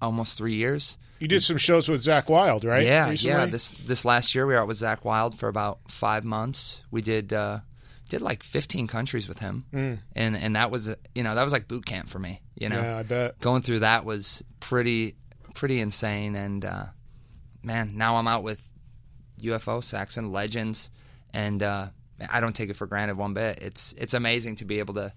almost 3 years. You did some shows with Zakk Wylde, right? Yeah, recently? Yeah. This last year we were out with Zakk Wylde for about 5 months. We did like 15 countries with him, and that was, you know, that was like boot camp for me. You know, yeah, I bet going through that was pretty insane. And man, now I'm out with UFO, Saxon, Legends, and I don't take it for granted one bit. It's amazing to be able to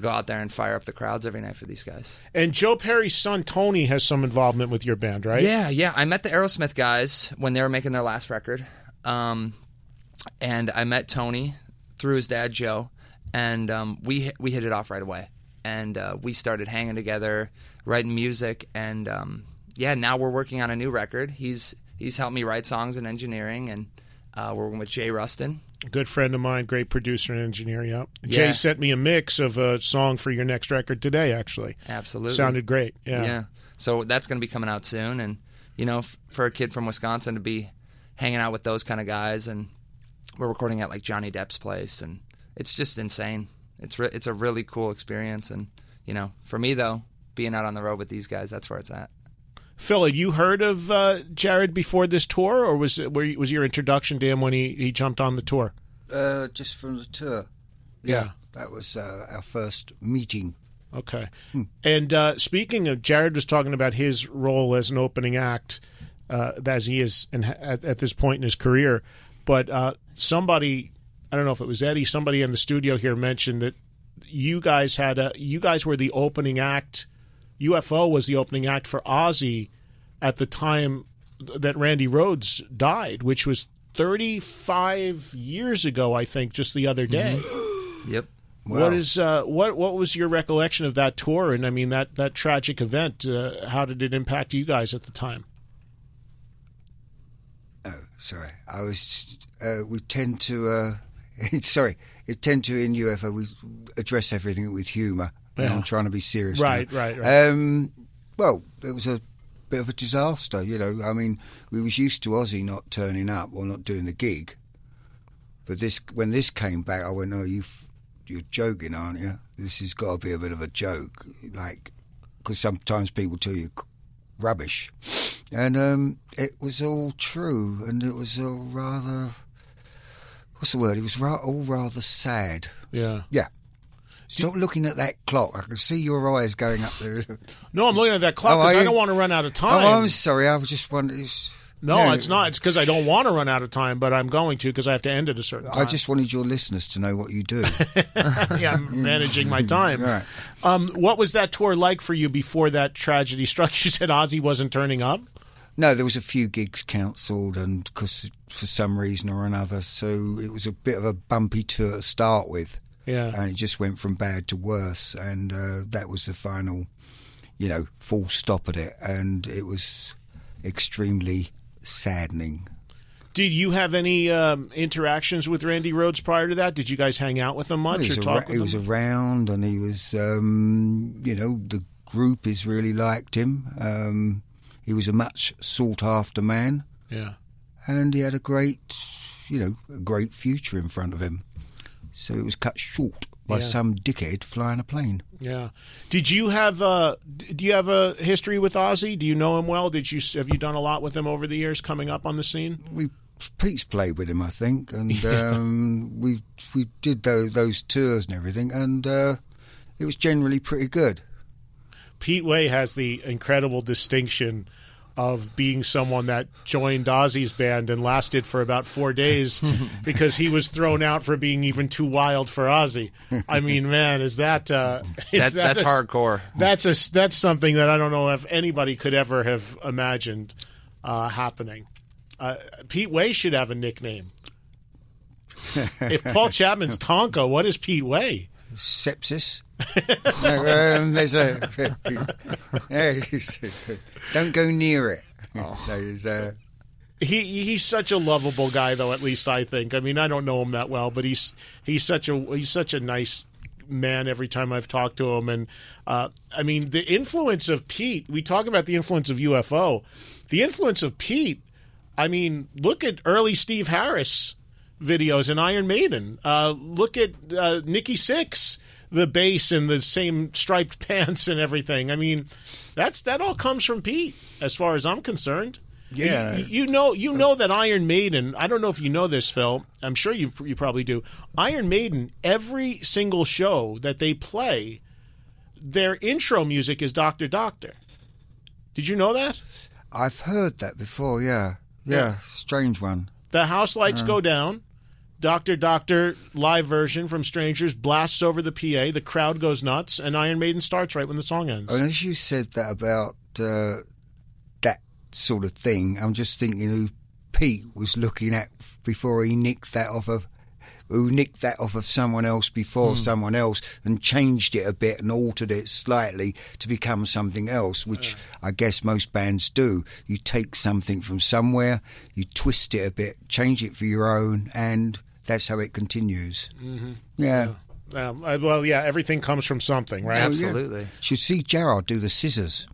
go out there and fire up the crowds every night for these guys. And Joe Perry's son, Tony, has some involvement with your band, right? Yeah. I met the Aerosmith guys when they were making their last record. And I met Tony through his dad, Joe. And we hit it off right away. And we started hanging together, writing music. And, now we're working on a new record. He's helped me write songs and engineering. And Working with Jay Rustin. A good friend of mine, great producer and engineer, yep. Yeah. Jay sent me a mix of a song for your next record today, actually. Absolutely. Sounded great, yeah. Yeah. So that's going to be coming out soon. And, you know, for a kid from Wisconsin to be hanging out with those kind of guys, and we're recording at, like, Johnny Depp's place, and it's just insane. It's a really cool experience. And, you know, for me, though, being out on the road with these guys, that's where it's at. Phil, had you heard of Jared before this tour, or was your introduction to him when he jumped on the tour? Just from the tour. Yeah. That was our first meeting. Okay. Hmm. And speaking of, Jared was talking about his role as an opening act, as he is at this point in his career. But somebody, I don't know if it was Eddie, somebody in the studio here mentioned that you guys were the opening act. UFO was the opening act for Ozzy at the time that Randy Rhoads died, which was 35 years ago, I think, just the other day. Mm-hmm. Yep. Wow. What is what was your recollection of that tour? And I mean that tragic event. How did it impact you guys at the time? Oh, sorry. I was. We tend to. Sorry, it tend to in UFO we address everything with humour. Yeah. I'm trying to be serious. Right, now. Right. Well, it was a bit of a disaster, you know. I mean, we was used to Ozzy not turning up or not doing the gig. But when this came back, I went, "Oh, you're joking, aren't you? This has got to be a bit of a joke, like, because sometimes people tell you rubbish." And it was all true, and it was all rather, what's the word? It was all rather sad. Yeah. Yeah. Stop looking at that clock. I can see your eyes going up there. No, I'm looking at that clock because I don't want to run out of time. Oh, I'm sorry. I was just wondering. No, it's not. It's because I don't want to run out of time, but I'm going to because I have to end at a certain time. I just wanted your listeners to know what you do. Yeah, I'm managing my time. Right. What was that tour like for you before that tragedy struck? You said Ozzy wasn't turning up? No, there was a few gigs cancelled, and because for some reason or another, so it was a bit of a bumpy tour to start with. Yeah. And it just went from bad to worse, and that was the final, you know, full stop at it, and it was extremely saddening. Did you have any interactions with Randy Rhoads prior to that? Did you guys hang out with him much or talk with him? He was around, and he was, you know, the group has really liked him. He was a much sought-after man. Yeah. And he had a great, you know, a great future in front of him. So it was cut short by some dickhead flying a plane. Yeah. Did you have a history with Ozzy? Do you know him well? Have you done a lot with him over the years coming up on the scene? Pete's played with him, I think, and we did those tours and everything, and it was generally pretty good. Pete Way has the incredible distinction of being someone that joined Ozzy's band and lasted for about 4 days because he was thrown out for being even too wild for Ozzy. I mean, man, is that... that's hardcore. That's something that I don't know if anybody could ever have imagined happening. Pete Way should have a nickname. If Paul Chapman's Tonka, what is Pete Way? Sepsis. There's a don't go near it. Oh. He's such a lovable guy, though. At least I think. I mean, I don't know him that well, but he's such a nice man. Every time I've talked to him, and I mean, the influence of Pete. We talk about the influence of UFO, the influence of Pete. I mean, look at early Steve Harris videos and Iron Maiden. Look at Nikki Sixx. The bass and the same striped pants and everything. I mean, that all comes from Pete, as far as I'm concerned. Yeah, you know that Iron Maiden. I don't know if you know this, Phil. I'm sure you probably do. Iron Maiden, every single show that they play, their intro music is Doctor Doctor. Did you know that? I've heard that before. Yeah. Strange one. The house lights go down. Doctor Doctor live version from Strangers blasts over the PA, the crowd goes nuts, and Iron Maiden starts right when the song ends. And as you said that about that sort of thing, I'm just thinking who Pete was looking at before he nicked that off of who nicked that off of someone else before someone else and changed it a bit and altered it slightly to become something else, which I guess most bands do. You take something from somewhere, you twist it a bit, change it for your own, and that's how it continues. Mm-hmm. Yeah. Well, yeah, everything comes from something, right? Absolutely. Yeah. Should see Gerard do the scissors.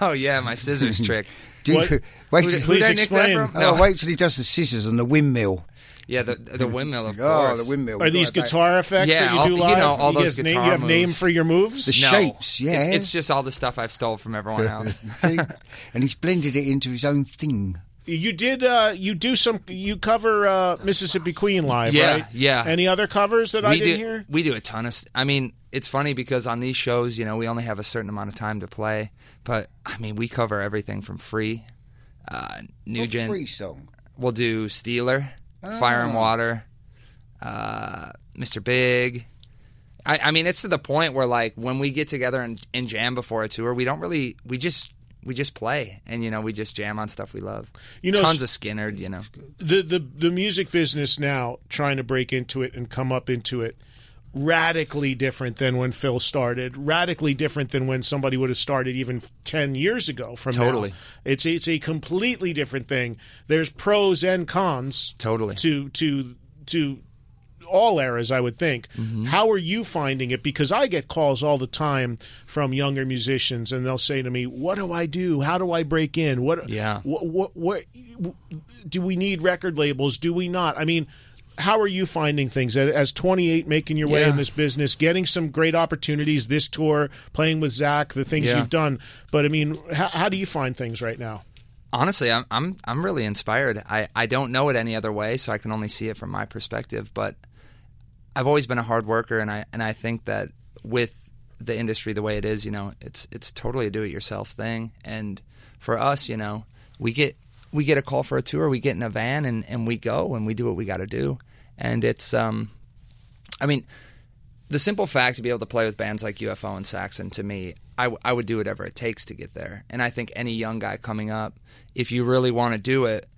Oh, yeah, my scissors trick. Please explain. Wait till he does the scissors and the windmill. Yeah, the windmill, of course. Oh, the windmill. Are these guitar effects that you do live? Yeah, all those guitar moves. You have name for your moves? The shapes, yeah. It's just all the stuff I've stole from everyone else. See? And he's blended it into his own thing. You did, you cover Mississippi Queen live, right? Yeah, yeah. Any other covers that I didn't hear? We do a ton of it's funny because on these shows, we only have a certain amount of time to play. But, we cover everything from Free, Nugent. Free song? We'll do Steeler, Fire and Water, Mr. Big. It's to the point where, like, when we get together and jam before a tour, we don't really, we just play, and we just jam on stuff we love. Tons of Skinner. The music business now, trying to break into it and come up into it, radically different than when Phil started. Radically different than when somebody would have started even 10 years ago. From totally, now. It's a completely different thing. There's pros and cons. Totally to all eras, I would think. Mm-hmm. How are you finding it? Because I get calls all the time from younger musicians, and they'll say to me, what do I do? How do I break in? What do we need record labels? Do we not? How are you finding things as 28, making your way in this business, getting some great opportunities, this tour, playing with Zakk, the things you've done. But how do you find things right now? Honestly, I'm really inspired. I don't know it any other way, so I can only see it from my perspective, but I've always been a hard worker, and I think that with the industry the way it is, it's totally a do-it-yourself thing. And for us, we get a call for a tour, we get in a van, and we go, and we do what we got to do. And it's, the simple fact to be able to play with bands like UFO and Saxon, to me, I would do whatever it takes to get there. And I think any young guy coming up, if you really want to do it,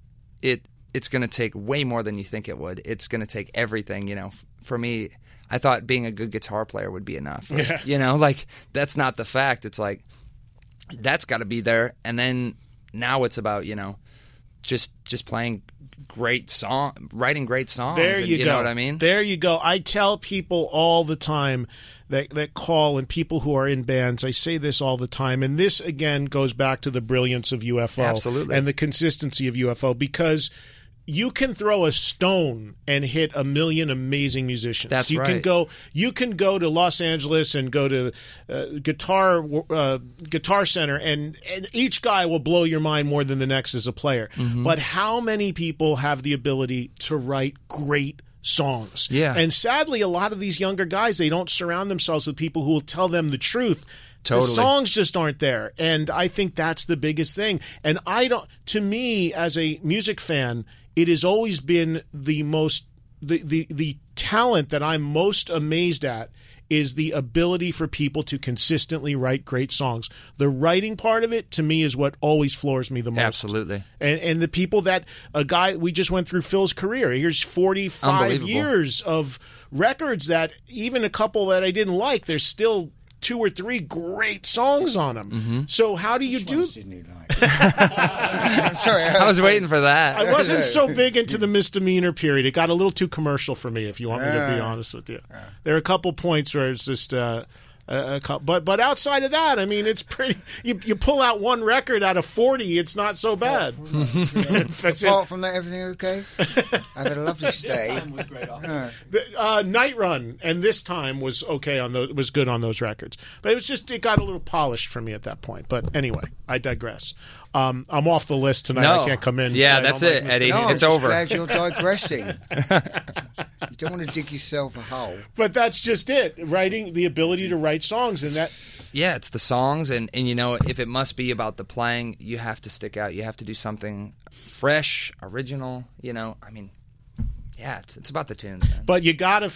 it's going to take way more than you think it would. It's going to take everything, For me, I thought being a good guitar player would be enough. Yeah. That's not the fact. It's like, that's got to be there. And then now it's about, just playing great song, writing great songs. There you go. You know what I mean? There you go. I tell people all the time that call, and people who are in bands, I say this all the time. And this, again, goes back to the brilliance of UFO. Absolutely. And the consistency of UFO, because you can throw a stone and hit a million amazing musicians. That's right. You can go to Los Angeles and go to Guitar Center, and each guy will blow your mind more than the next as a player. Mm-hmm. But how many people have the ability to write great songs? Yeah. And sadly, a lot of these younger guys, they don't surround themselves with people who will tell them the truth. Totally. The songs just aren't there, and I think that's the biggest thing. And to me, as a music fan, it has always been the talent that I'm most amazed at is the ability for people to consistently write great songs. The writing part of it, to me, is what always floors me the most. Absolutely. And the people that we just went through Phil's career. Here's 45 years of records that even a couple that I didn't like, there's still 2 or 3 great songs on them. Mm-hmm. So how do you do? You like? I'm sorry, I was waiting for that. I wasn't so big into the misdemeanor period. It got a little too commercial for me, if you want me to be honest with you. There are a couple points where it's just but outside of that, it's pretty. You pull out one record out of 40, it's not so bad. Apart from that, everything okay? I've had a lovely stay. This time was great. Night Run and This Time was okay was good on those records, but it got a little polished for me at that point. But anyway, I digress. I'm off the list tonight. No. I can't come in. Yeah, that's it, Eddie. No, it's over. I'm glad you're digressing. You don't want to dig yourself a hole. But that's just it. Writing, the ability to write songs, and that. Yeah, it's the songs, and if it must be about the playing, you have to stick out. You have to do something fresh, original. Yeah, it's about the tunes, man. But you gotta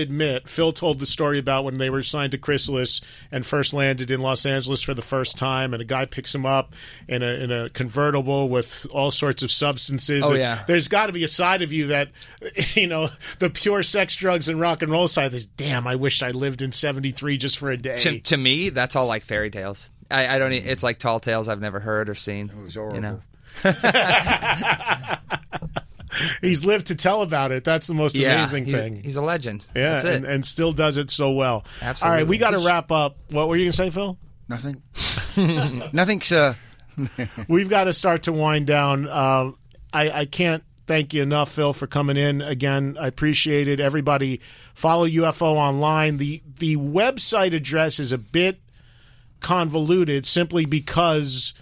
admit, Phil told the story about when they were signed to Chrysalis and first landed in Los Angeles for the first time, and a guy picks him up in a convertible with all sorts of substances. Oh, yeah. There's got to be a side of you that, you know, the pure sex, drugs, and rock and roll side of this. Damn, I wish I lived in '73 just for a day. To me, that's all like fairy tales. I don't. It's like tall tales I've never heard or seen. It was horrible. You know? He's lived to tell about it. That's the most amazing thing. He's a legend. Yeah, that's it. And still does it so well. Absolutely. All right, we got to wrap up. What were you going to say, Phil? Nothing. Nothing, sir. We've got to start to wind down. I can't thank you enough, Phil, for coming in. Again, I appreciate it. Everybody, follow UFO online. The website address is a bit convoluted simply because...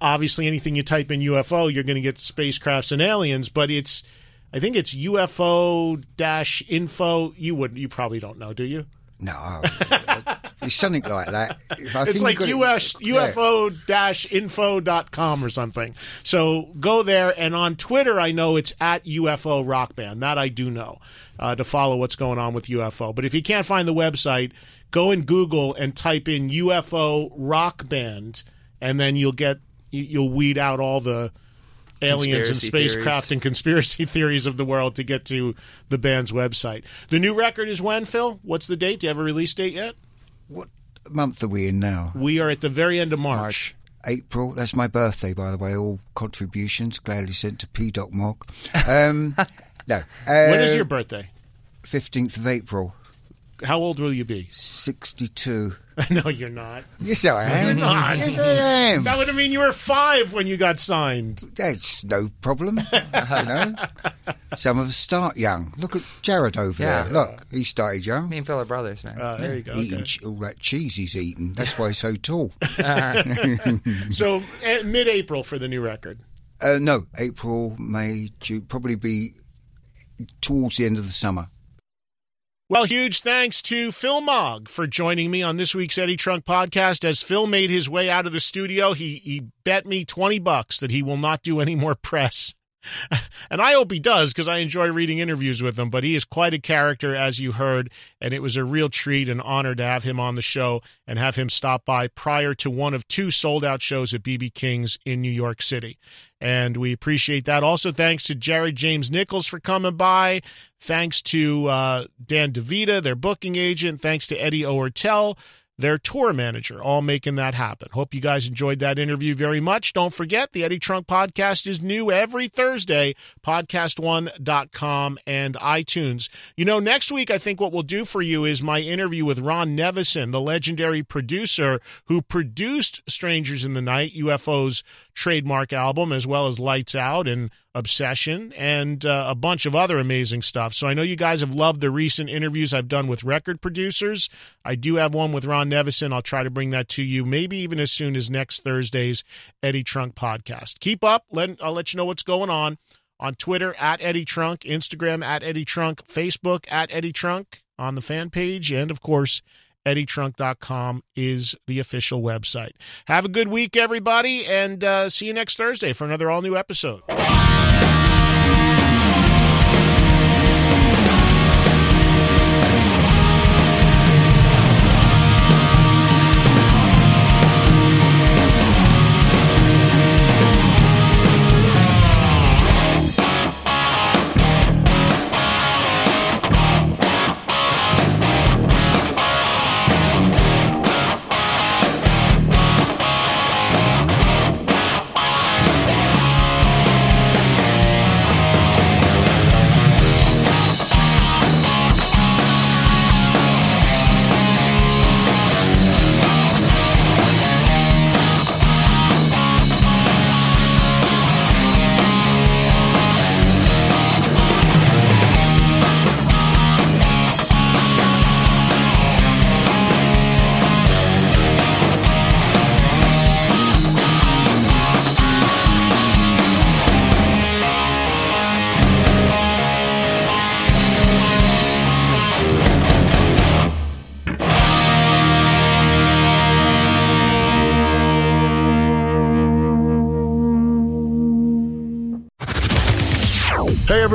obviously, anything you type in UFO, you're going to get spacecrafts and aliens, but I think it's UFO-info. You probably don't know, do you? No. It's something like that. It's like UFO-info.com or something. So go there, and on Twitter, I know it's at UFO Rock Band. That I do know, to follow what's going on with UFO. But if you can't find the website, go in Google and type in UFO Rock Band, and then you'll weed out all the aliens and spacecraft and conspiracy theories of the world to get to the band's website. The new record is when, Phil? What's the date? Do you have a release date yet? What month are we in now? We are at the very end of March. April. That's my birthday, by the way. All contributions gladly sent to P. Mogg. No. When is your birthday? 15th of April. How old will you be? 62. No, you're not. Yes, I am. You're not. Yes, I am. That would have mean you were 5 when you got signed. That's no problem. You know, some of us start young. Look at Jared over there. Look, he started young. Me and Phil are brothers, man. There you go. Eating all that cheese he's eating. That's why he's so tall. So mid-April for the new record? No, April, May, June. Probably be towards the end of the summer. Well, huge thanks to Phil Mogg for joining me on this week's Eddie Trunk podcast. As Phil made his way out of the studio, he bet me $20 that he will not do any more press. And I hope he does, because I enjoy reading interviews with him. But he is quite a character, as you heard, and it was a real treat and honor to have him on the show and have him stop by prior to one of 2 sold-out shows at B.B. King's in New York City. And we appreciate that. Also, thanks to Jared James Nichols for coming by. Thanks to Dan DeVita, their booking agent. Thanks to Eddie O'Ertel, their tour manager, all making that happen. Hope you guys enjoyed that interview very much. Don't forget, the Eddie Trunk podcast is new every Thursday, podcast1.com and iTunes. You know, next week, I think what we'll do for you is my interview with Ron Nevison, the legendary producer who produced Strangers in the Night, UFO's trademark album, as well as Lights Out and Obsession, and a bunch of other amazing stuff. So I know you guys have loved the recent interviews I've done with record producers. I do have one with Ron Nevison. I'll try to bring that to you maybe even as soon as next Thursday's Eddie Trunk podcast. Keep up. I'll let you know what's going on Twitter, at Eddie Trunk, Instagram, at Eddie Trunk, Facebook, at Eddie Trunk, on the fan page, and, of course, EddieTrunk.com is the official website. Have a good week, everybody, and see you next Thursday for another all-new episode.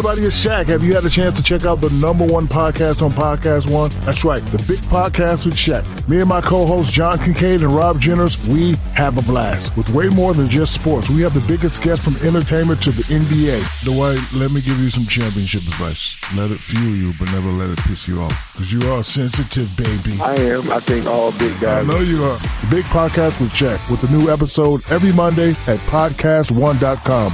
everybody, it's Shaq. Have you had a chance to check out the #1 podcast on Podcast One? That's right, the Big Podcast with Shaq. Me and my co-hosts John Kincaid and Rob Jenners, we have a blast with way more than just sports. We have the biggest guests from entertainment to the NBA. Dwight, let me give you some championship advice. Let it fuel you, but never let it piss you off, because you are sensitive, baby. I am. I think all big guys. I know you are. The Big Podcast with Shaq, with a new episode every Monday at podcastone.com.